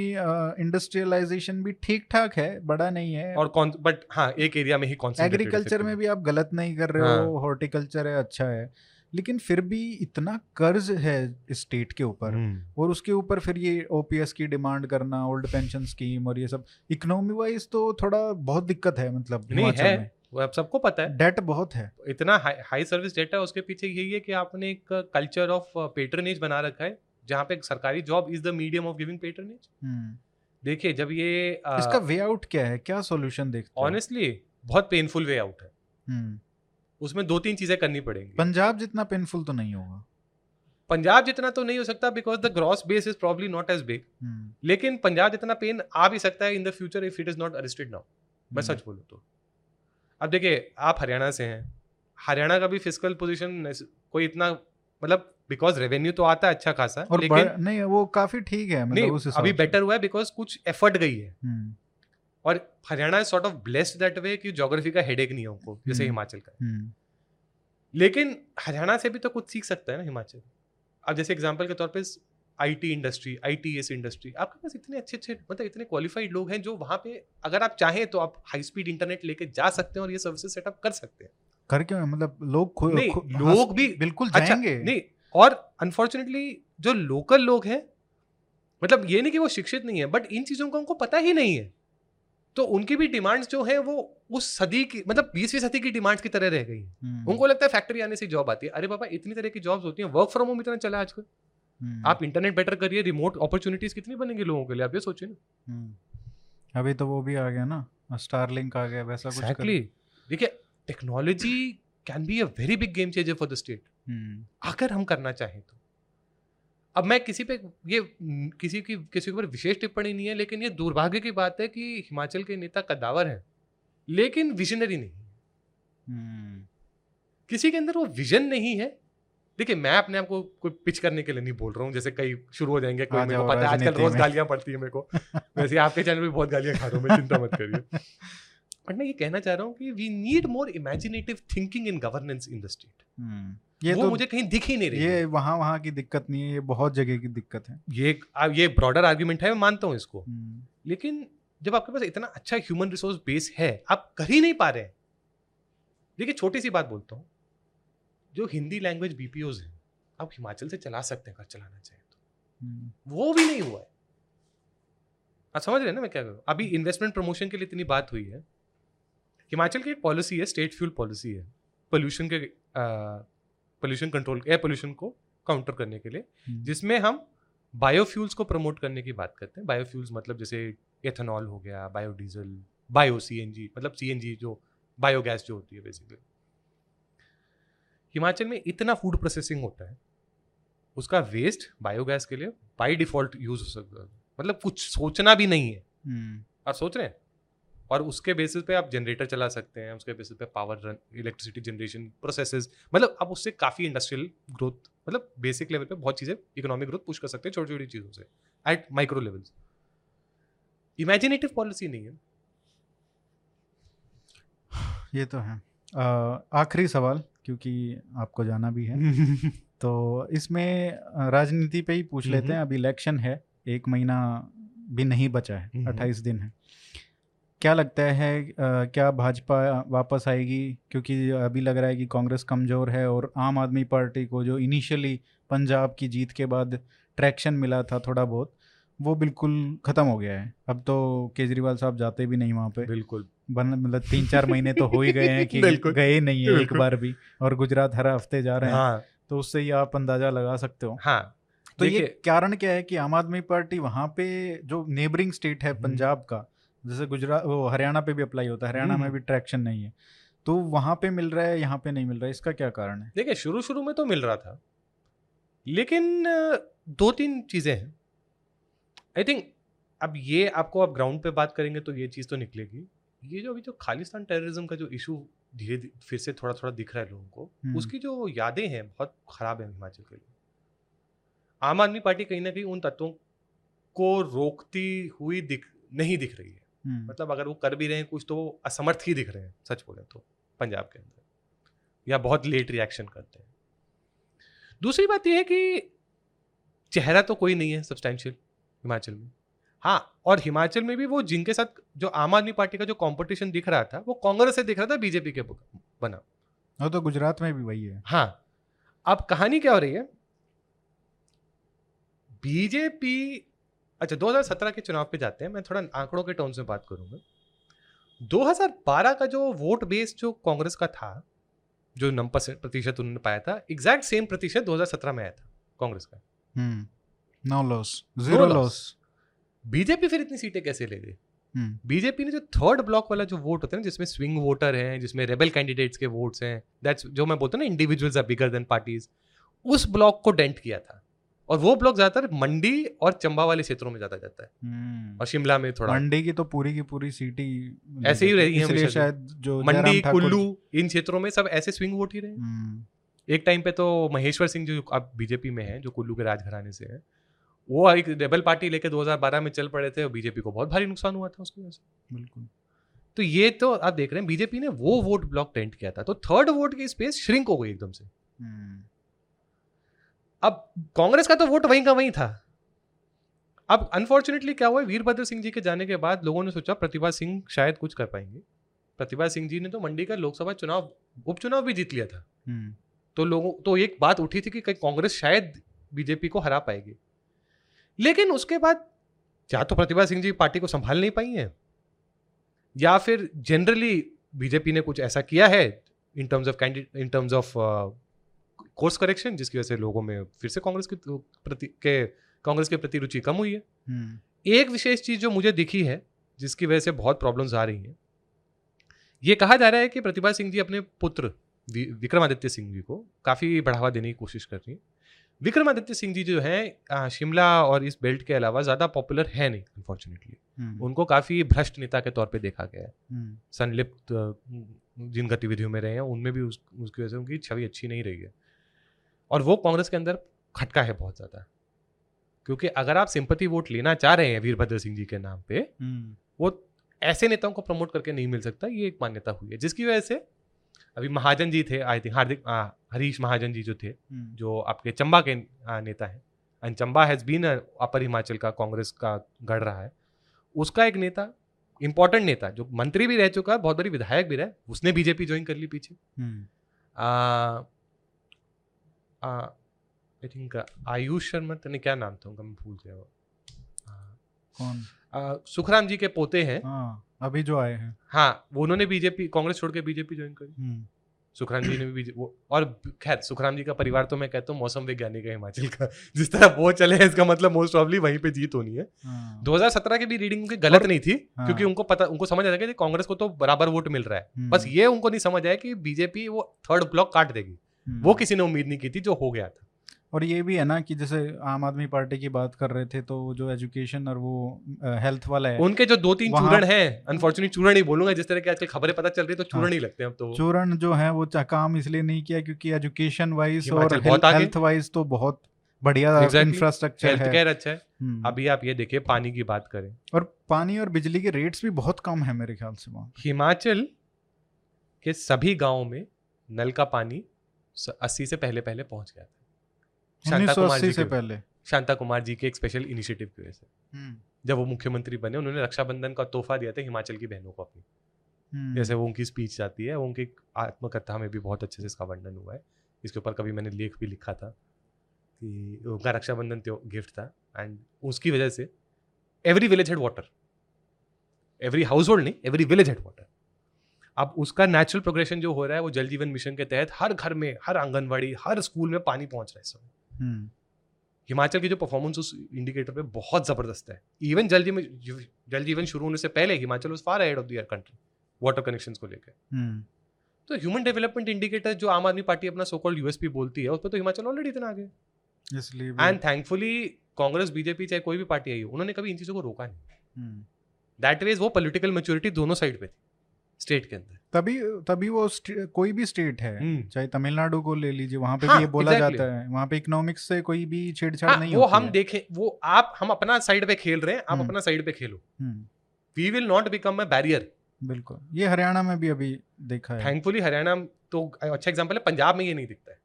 इंडस्ट्रियलाइजेशन भी ठीक ठाक है, बड़ा नहीं है और बट हाँ एक एरिया में ही कॉन्सेंट्रेटेड। एग्रीकल्चर में भी आप गलत नहीं कर रहे हो, हॉर्टिकल्चर है अच्छा है, लेकिन फिर भी इतना कर्ज है स्टेट के ऊपर और उसके ऊपर फिर ये ओपीएस की डिमांड करना, ओल्ड पेंशन स्कीम और ये सब, इकोनॉमी वाइज तो थोड़ा बहुत दिक्कत है। मतलब नहीं है वो आप सबको पता है, डेट बहुत है, इतना हाई सर्विस डेट है। उसके पीछे यही है कि आपने एक कल्चर ऑफ पेट्रनेज बना रखा है जहाँ पे सरकारी job is the medium of giving patronage. देखिए जब ये इसका वे आउट क्या है, क्या सॉल्यूशन देखते हैं? ऑनेस्टली बहुत पेनफुल वे आउट है। उसमें दो तीन चीजें करनी पड़ेंगी। पंजाब जितना पेनफुल तो नहीं होगा, पंजाब जितना तो नहीं हो सकता because the gross base is probably not as big, लेकिन पंजाब जितना पेन आ भी सकता है in the future if it is not arrested now. मैं सच बोलूँ तो अब देखिए आप हरियाणा से हैं, हरियाणा का भी फिस्कल पोजीशन कोई इतना मतलब बिकॉज रेवेन्यू तो आता है अच्छा खासा और लेकिन नहीं वो काफी ठीक है, मतलब उस हिसाब से अभी बेटर हुआ है बिकॉज कुछ एफर्ट गई है। और Haryana is sort of blessed that way कि ज्योग्राफी का हेडेक नहीं है उनको जैसे हिमाचल का। लेकिन हरियाणा से भी तो कुछ सीख सकता है ना हिमाचल। अब जैसे एग्जाम्पल के तौर पर आईटी इंडस्ट्री, आईटीएस इंडस्ट्री, आपके पास इतने अच्छे अच्छे मतलब इतने क्वालिफाइड लोग हैं जो वहाँ पे अगर आप चाहें तो आप हाई स्पीड इंटरनेट लेके जा सकते हैं और ये सर्विसेज सेटअप कर सकते हैं। कर क्यों मतलब लोग भी बिल्कुल जाएंगे। अच्छा, नहीं और अनफॉर्चुनेटली जो लोकल लोग हैं मतलब ये नहीं कि वो शिक्षित नहीं है बट इन चीज़ों का उनको पता ही नहीं है, तो उनकी भी डिमांड्स जो है वो उस सदी की मतलब 20वीं सदी की डिमांड्स की तरह रह गई है। उनको लगता है फैक्ट्री आने से जॉब आती है। अरे बाबा इतनी तरह की जॉब्स होती हैं, वर्क फ्रॉम होम इतना चला आजकल। आप इंटरनेट बेटर करिए, रिमोट अपॉर्चुनिटीज कितनी बनेंगी लोगों के लिए, आप ये सोचिए ना। अभी तो वो भी आ गया ना, स्टारलिंक आ गया, वैसा कुछ। एक्चुअली देखिए technology can be a very big game changer for the state अगर हम करना चाहें तो। अब मैं किसी पे ये किसी के ऊपर विशेष टिप्पणी नहीं है, लेकिन ये दुर्भाग्य की बात है कि हिमाचल के नेता कद्दावर हैं लेकिन विजनरी नहीं है। किसी के अंदर वो विजन नहीं है। देखिए मैं अपने आप को कोई पिच करने के लिए नहीं बोल रहा हूँ, जैसे कई शुरू हो जाएंगे कोई, मेरे को पता है आजकल रोज गालियाँ पड़ती है मेरे को वैसे आपके चैनल पर बहुत गालियाँ खा रहा हूँ मैं, चिंता मत करिए। बट मैं ये कहना चाह रहा हूँ कि we need more imaginative thinking in governance in the state. ये वो तो मुझे कहीं दिख ही नहीं रही। ये वहाँ की दिक्कत नहीं है, ये बहुत जगह की दिक्कत है। ये ब्रॉडर आर्ग्यूमेंट है, मैं मानता हूँ इसको, लेकिन जब आपके पास इतना अच्छा ह्यूमन रिसोर्स बेस है आप कर ही नहीं पा रहे हैं। देखिए छोटी सी बात बोलता हूँ, जो हिंदी लैंग्वेज बीपीओज हैं आप हिमाचल से चला सकते हैं अगर चलाना चाहें तो, वो भी नहीं हुआ है। आप समझ रहे हैं ना मैं क्या करूँ। अभी इन्वेस्टमेंट प्रमोशन के लिए इतनी बात हुई है, हिमाचल की एक पॉलिसी है, स्टेट फ्यूल पॉलिसी है, पोल्यूशन के पोल्यूशन कंट्रोल, एयर पोल्यूशन को काउंटर करने के लिए, जिसमें हम बायोफ्यूल्स को प्रमोट करने की बात करते हैं। बायोफ्यूल्स मतलब जैसे एथेनॉल हो गया, बायोडीजल, बायो सीएनजी मतलब सीएनजी जो बायोगैस जो होती है बेसिकली। हिमाचल में इतना फूड प्रोसेसिंग होता है, उसका वेस्ट बायोगैस के लिए बाय डिफॉल्ट यूज हो सकता है, मतलब कुछ सोचना भी नहीं है। आप सोच रहे हैं और उसके बेसिस पे आप जनरेटर चला सकते हैं, उसके बेसिस पे power run electricity generation processes, मतलब आप उससे काफ़ी इंडस्ट्रियल ग्रोथ मतलब बेसिक लेवल पे बहुत चीज़ें इकोनॉमिक ग्रोथ पुश कर सकते हैं छोटी छोटी चीज़ों से at micro levels. Imaginative policy नहीं है। ये तो है। आखिरी सवाल क्योंकि आपको जाना भी है तो इसमें राजनीति पे ही पूछ लेते हैं। अभी इलेक्शन है, एक महीना भी नहीं बचा है, 28 दिन है। क्या लगता है क्या भाजपा वापस आएगी? क्योंकि अभी लग रहा है कि कांग्रेस कमज़ोर है और आम आदमी पार्टी को जो इनिशियली पंजाब की जीत के बाद ट्रैक्शन मिला था थोड़ा बहुत, वो बिल्कुल ख़त्म हो गया है। अब तो केजरीवाल साहब जाते भी नहीं वहाँ पे बिल्कुल, मतलब 3-4 महीने तो हो ही गए हैं कि गए नहीं है एक बार भी, और गुजरात हर हफ्ते जा रहे हैं। हाँ। तो उससे ही आप अंदाज़ा लगा सकते हो। हाँ तो ये कारण क्या है कि आम आदमी पार्टी वहाँ पे जो नेबरिंग स्टेट है पंजाब का, जैसे गुजरात वो हरियाणा पे भी अप्लाई होता है, हरियाणा में भी ट्रैक्शन नहीं है, तो वहाँ पे मिल रहा है यहाँ पे नहीं मिल रहा है, इसका क्या कारण है? देखिए शुरू शुरू में तो मिल रहा था, लेकिन 2-3 चीज़ें हैं आई थिंक। अब ये आपको आप ग्राउंड पे बात करेंगे तो ये चीज़ तो निकलेगी। ये जो अभी जो खालिस्तान टेररिज्म का जो इशू धीरे फिर से थोड़ा थोड़ा दिख रहा है लोगों को, उसकी जो यादें हैं बहुत खराब है हिमाचल के लिए। आम आदमी पार्टी कहीं ना कहीं उन तत्वों को रोकती हुई नहीं दिख रही है, मतलब अगर वो कर भी रहे हैं कुछ तो वो असमर्थ ही दिख रहे हैं सच बोले तो पंजाब के अंदर, या बहुत लेट रिएक्शन करते हैं। दूसरी बात यह है कि चेहरा तो कोई नहीं है सब्सटैंशियल हिमाचल में। हाँ, और हिमाचल में भी वो जिनके साथ जो आम आदमी पार्टी का जो कंपटीशन दिख रहा था वो कांग्रेस से दिख रहा था बीजेपी के बना, और तो गुजरात में भी वही है। हाँ, अब कहानी क्या हो रही है, बीजेपी अच्छा 2017 के चुनाव पे जाते हैं, मैं थोड़ा आंकड़ों के टर्म्स में बात करूंगा। 2012 का जो वोट बेस जो कांग्रेस का था, जो 9% उन्होंने पाया था, एग्जैक्ट सेम प्रतिशत 2017 में आया था कांग्रेस का। No loss, zero loss. BJP फिर इतनी सीटें कैसे ले गई? बीजेपी ने जो थर्ड ब्लॉक वाला जो वोट होता है ना, जिसमें स्विंग वोटर हैं, जिसमें रेबल कैंडिडेट्स के वोट्स हैं, दैट्स जो मैं बोलता हूँ ना individuals are bigger than parties, उस ब्लॉक को डेंट किया था। और वो ब्लॉक ज्यादातर मंडी और चंबा वाले क्षेत्रों में ज्यादा जाता है और शिमला में थोड़ा। मंडी की तो पूरी सीट ही ऐसे ही रही है, शायद जो मंडी कुल्लू इन क्षेत्रों में सब ऐसे स्विंग वोट ही रहे। एक टाइम पे तो महेश्वर सिंह जो अब बीजेपी में है, जो कुल्लू के राजघराने से है, वो एक रेबल पार्टी लेके 2012 में चल पड़े थे और बीजेपी को बहुत भारी नुकसान हुआ था उसकी वजह से। बिल्कुल, तो ये तो आप देख रहे हैं बीजेपी ने वो वोट ब्लॉक टेंट किया था, तो थर्ड वोट की स्पेस श्रिंक हो गई एकदम से। अब कांग्रेस का तो वोट वहीं का वहीं था। अब अनफॉर्चुनेटली क्या हुआ, वीरभद्र सिंह जी के जाने के बाद लोगों ने सोचा प्रतिभा सिंह शायद कुछ कर पाएंगे। प्रतिभा सिंह जी ने तो मंडी का लोकसभा चुनाव उपचुनाव भी जीत लिया था, तो लोगों तो एक बात उठी थी कि कांग्रेस शायद बीजेपी को हरा पाएगी। लेकिन उसके बाद या तो प्रतिभा सिंह जी पार्टी को संभाल नहीं पाई हैं, या फिर जनरली बीजेपी ने कुछ ऐसा किया है in terms of course correction, जिसकी वजह से लोगों में फिर से कांग्रेस के प्रति रुचि कम हुई है। एक विशेष चीज जो मुझे दिखी है जिसकी वजह से बहुत प्रॉब्लम्स आ रही हैं, ये कहा जा रहा है कि प्रतिभा सिंह जी अपने पुत्र विक्रमादित्य सिंह जी को काफ़ी बढ़ावा देने की कोशिश कर रही हैं। विक्रमादित्य सिंह जी जो हैं शिमला और इस बेल्ट के अलावा ज़्यादा पॉपुलर है नहीं अनफॉर्चुनेटली, उनको काफ़ी भ्रष्ट नेता के तौर पे देखा गया है। संलिप्त जिन गतिविधियों में रहे हैं उनमें भी उसकी वजह से उनकी छवि अच्छी नहीं रही है, और वो कांग्रेस के अंदर खटका है बहुत ज़्यादा। क्योंकि अगर आप सिंपैथी वोट लेना चाह रहे हैं वीरभद्र सिंह जी के नाम पे, वो ऐसे नेताओं को प्रमोट करके नहीं मिल सकता, ये एक मान्यता हुई है। जिसकी वजह से अभी महाजन जी थे, आई थिंक हरीश महाजन जी जो थे, जो आपके चंबा के नेता हैं, and Chamba has been upper Himachal का कांग्रेस का गढ़ रहा है, उसका एक नेता, इम्पोर्टेंट नेता जो मंत्री भी रह चुका है, बहुत बड़ी विधायक भी रहा है, उसने बीजेपी ज्वाइन कर ली पीछे। आई थिंक आयुष शर्मा ने क्या नाम था उनका, मैं भूल गया वो कौन, सुखराम जी के पोते हैं अभी जो आए हैं। हाँ, वो उन्होंने बीजेपी कांग्रेस छोड़ के बीजेपी ज्वाइन करी, सुखराम जी ने भी और खैर सुखराम जी का परिवार तो मैं कहता हूँ मौसम वैज्ञानिक है हिमाचल का, जिस तरह वो चले हैं इसका मतलब मोस्ट प्रॉब्ली वहीं पे जीत होनी है। 2017 की भी रीडिंग उनकी गलत नहीं थी, क्योंकि उनको समझ आ गया कांग्रेस को तो बराबर वोट मिल रहा है, बस ये उनको नहीं समझ आया कि बीजेपी वो थर्ड ब्लॉक काट देगी, वो किसी ने उम्मीद नहीं की थी, जो हो गया था। और ये भी है ना कि जैसे आम आदमी पार्टी की बात कर रहे थे, तो जो एजुकेशन और वो हेल्थ वाला है, उनके जो 2-3 चूरण हैं, अनफॉर्चुनेट चूरण ही बोलूंगा, जिस तरह के आजकल खबरें पता चल रही है तो चूरण ही लगते हैं अब तो। चूरण जो है वो काम इसलिए नहीं किया क्योंकि एजुकेशन वाइज और हेल्थ वाइज तो बहुत बढ़िया इंफ्रास्ट्रक्चर अच्छा है। अभी आप ये देखिए पानी की बात करें, और पानी और बिजली के रेट्स भी बहुत कम है मेरे ख्याल से। वहाँ हिमाचल के सभी गाँव में नल का पानी 80 से पहले पहुँच गया था, शांता कुमार जी के एक स्पेशल इनिशिएटिव की वजह से। जब वो मुख्यमंत्री बने, उन्होंने रक्षाबंधन का तोहफा दिया था हिमाचल की बहनों को अपनी, जैसे वो उनकी स्पीच जाती है, उनकी आत्मकथा में भी बहुत अच्छे से इसका वर्णन हुआ है, इसके ऊपर कभी मैंने लेख भी लिखा था कि उनका रक्षाबंधन गिफ्ट था, एंड उसकी वजह से every village had water, every household नहीं, एवरी विलेज हैड वाटर। अब उसका नेचुरल प्रोग्रेशन जो हो रहा है वो जल जीवन मिशन के तहत हर घर में, हर आंगनबाड़ी, हर स्कूल में पानी पहुंच रहा है सब। हिमाचल की जो परफॉर्मेंस उस इंडिकेटर पे बहुत जबरदस्त है। इवन जल जीवन शुरू होने से पहले Himachal was far ahead of the country water connections को लेकर। तो ह्यूमन डेवलपमेंट इंडिकेटर जो आम आदमी पार्टी अपना सो कॉल्ड यूएसपी बोलती है, उस पर तो हिमाचल ऑलरेडी इतना आगे, इसलिए एंड थैंकफुली कांग्रेस, बीजेपी, चाहे कोई भी पार्टी आई हो, उन्होंने कभी इन चीजों को रोका नहीं। दैट वेज वो पॉलिटिकल मैच्योरिटी दोनों साइड पे थी स्टेट के अंदर। तभी तभी वो कोई भी स्टेट है, चाहे तमिलनाडु को ले लीजिए, वहाँ पे भी ये बोला जाता है, वहाँ पे इकोनॉमिक्स से कोई भी छेड़छाड़ नहीं होती है। वो हम देखें, वो आप हम अपना साइड पे खेल रहे हैं, आप अपना साइड पे खेलो, we will not become a barrier. बिल्कुल, ये हरियाणा में भी अभी देखा है। थैंकफुली हरियाणा तो अच्छा एग्जाम्पल है, पंजाब में ये नहीं दिखता है।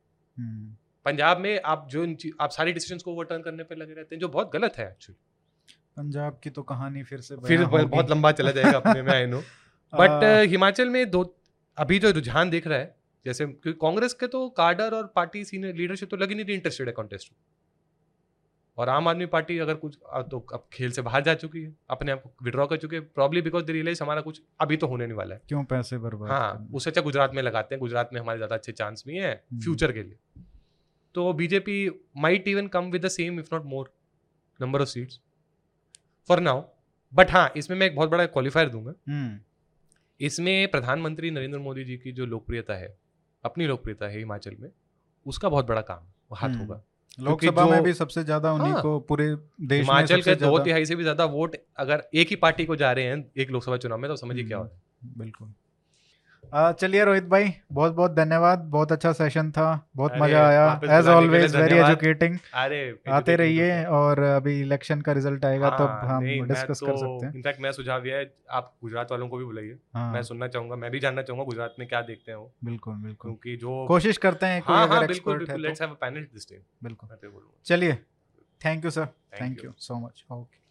पंजाब में आप जो आप सारे डिसीजंस को ओवरटर्न करने पे लगे रहते हैं, जो बहुत गलत है एक्चुअली। पंजाब की तो कहानी फिर बहुत लंबा चला जाएगा अपने में, आई नो। बट हिमाचल में दो अभी जो रुझान देख रहा है, जैसे क्योंकि कांग्रेस के तो कार्डर और पार्टी सीनियर लीडरशिप तो लगी नहीं थी इंटरेस्टेड है कॉन्टेस्ट में, और आम आदमी पार्टी अगर कुछ तो अब खेल से बाहर जा चुकी है, अपने आप को विड्रॉ कर चुके हैं, प्रॉब्ली बिकॉज दे रियलाइज हमारा कुछ अभी तो होने नहीं वाला है, क्यों पैसे बर्बाद। हाँ, उससे अच्छा गुजरात में लगाते हैं, गुजरात में हमारे ज़्यादा अच्छे चांस भी हैं फ्यूचर के लिए। तो BJP might even come with the same if not more number of seats for now. But हाँ, इसमें मैं एक बहुत बड़ा क्वालिफायर दूंगा, इसमें प्रधानमंत्री नरेंद्र मोदी जी की जो लोकप्रियता है, अपनी लोकप्रियता है हिमाचल में, उसका बहुत बड़ा काम हाथ होगा। लोकसभा में भी सबसे ज्यादा उन्हीं को पूरे देश हिमाचल के 2/3 से भी ज्यादा वोट अगर एक ही पार्टी को जा रहे हैं एक लोकसभा चुनाव में, तो समझिए क्या हो रहा है। बिल्कुल, चलिए रोहित भाई, बहुत बहुत धन्यवाद, बहुत अच्छा सेशन था, बहुत मजा आया, एज ऑलवेज वेरी एजुकेटिंग। आते रहिए, और अभी इलेक्शन का रिजल्ट आएगा तब हम डिस्कस कर सकते हैं। इनफैक्ट मैं सुझाव दिया है, आप गुजरात वालों को भी बुलाइए, मैं सुनना चाहूंगा, मैं भी जानना चाहूंगा गुजरात में क्या देखते हैं वो। बिल्कुल बिल्कुल, क्योंकि जो कोशिश करते हैं। बिल्कुल, चलिए, thank you sir, thank you so much. Okay.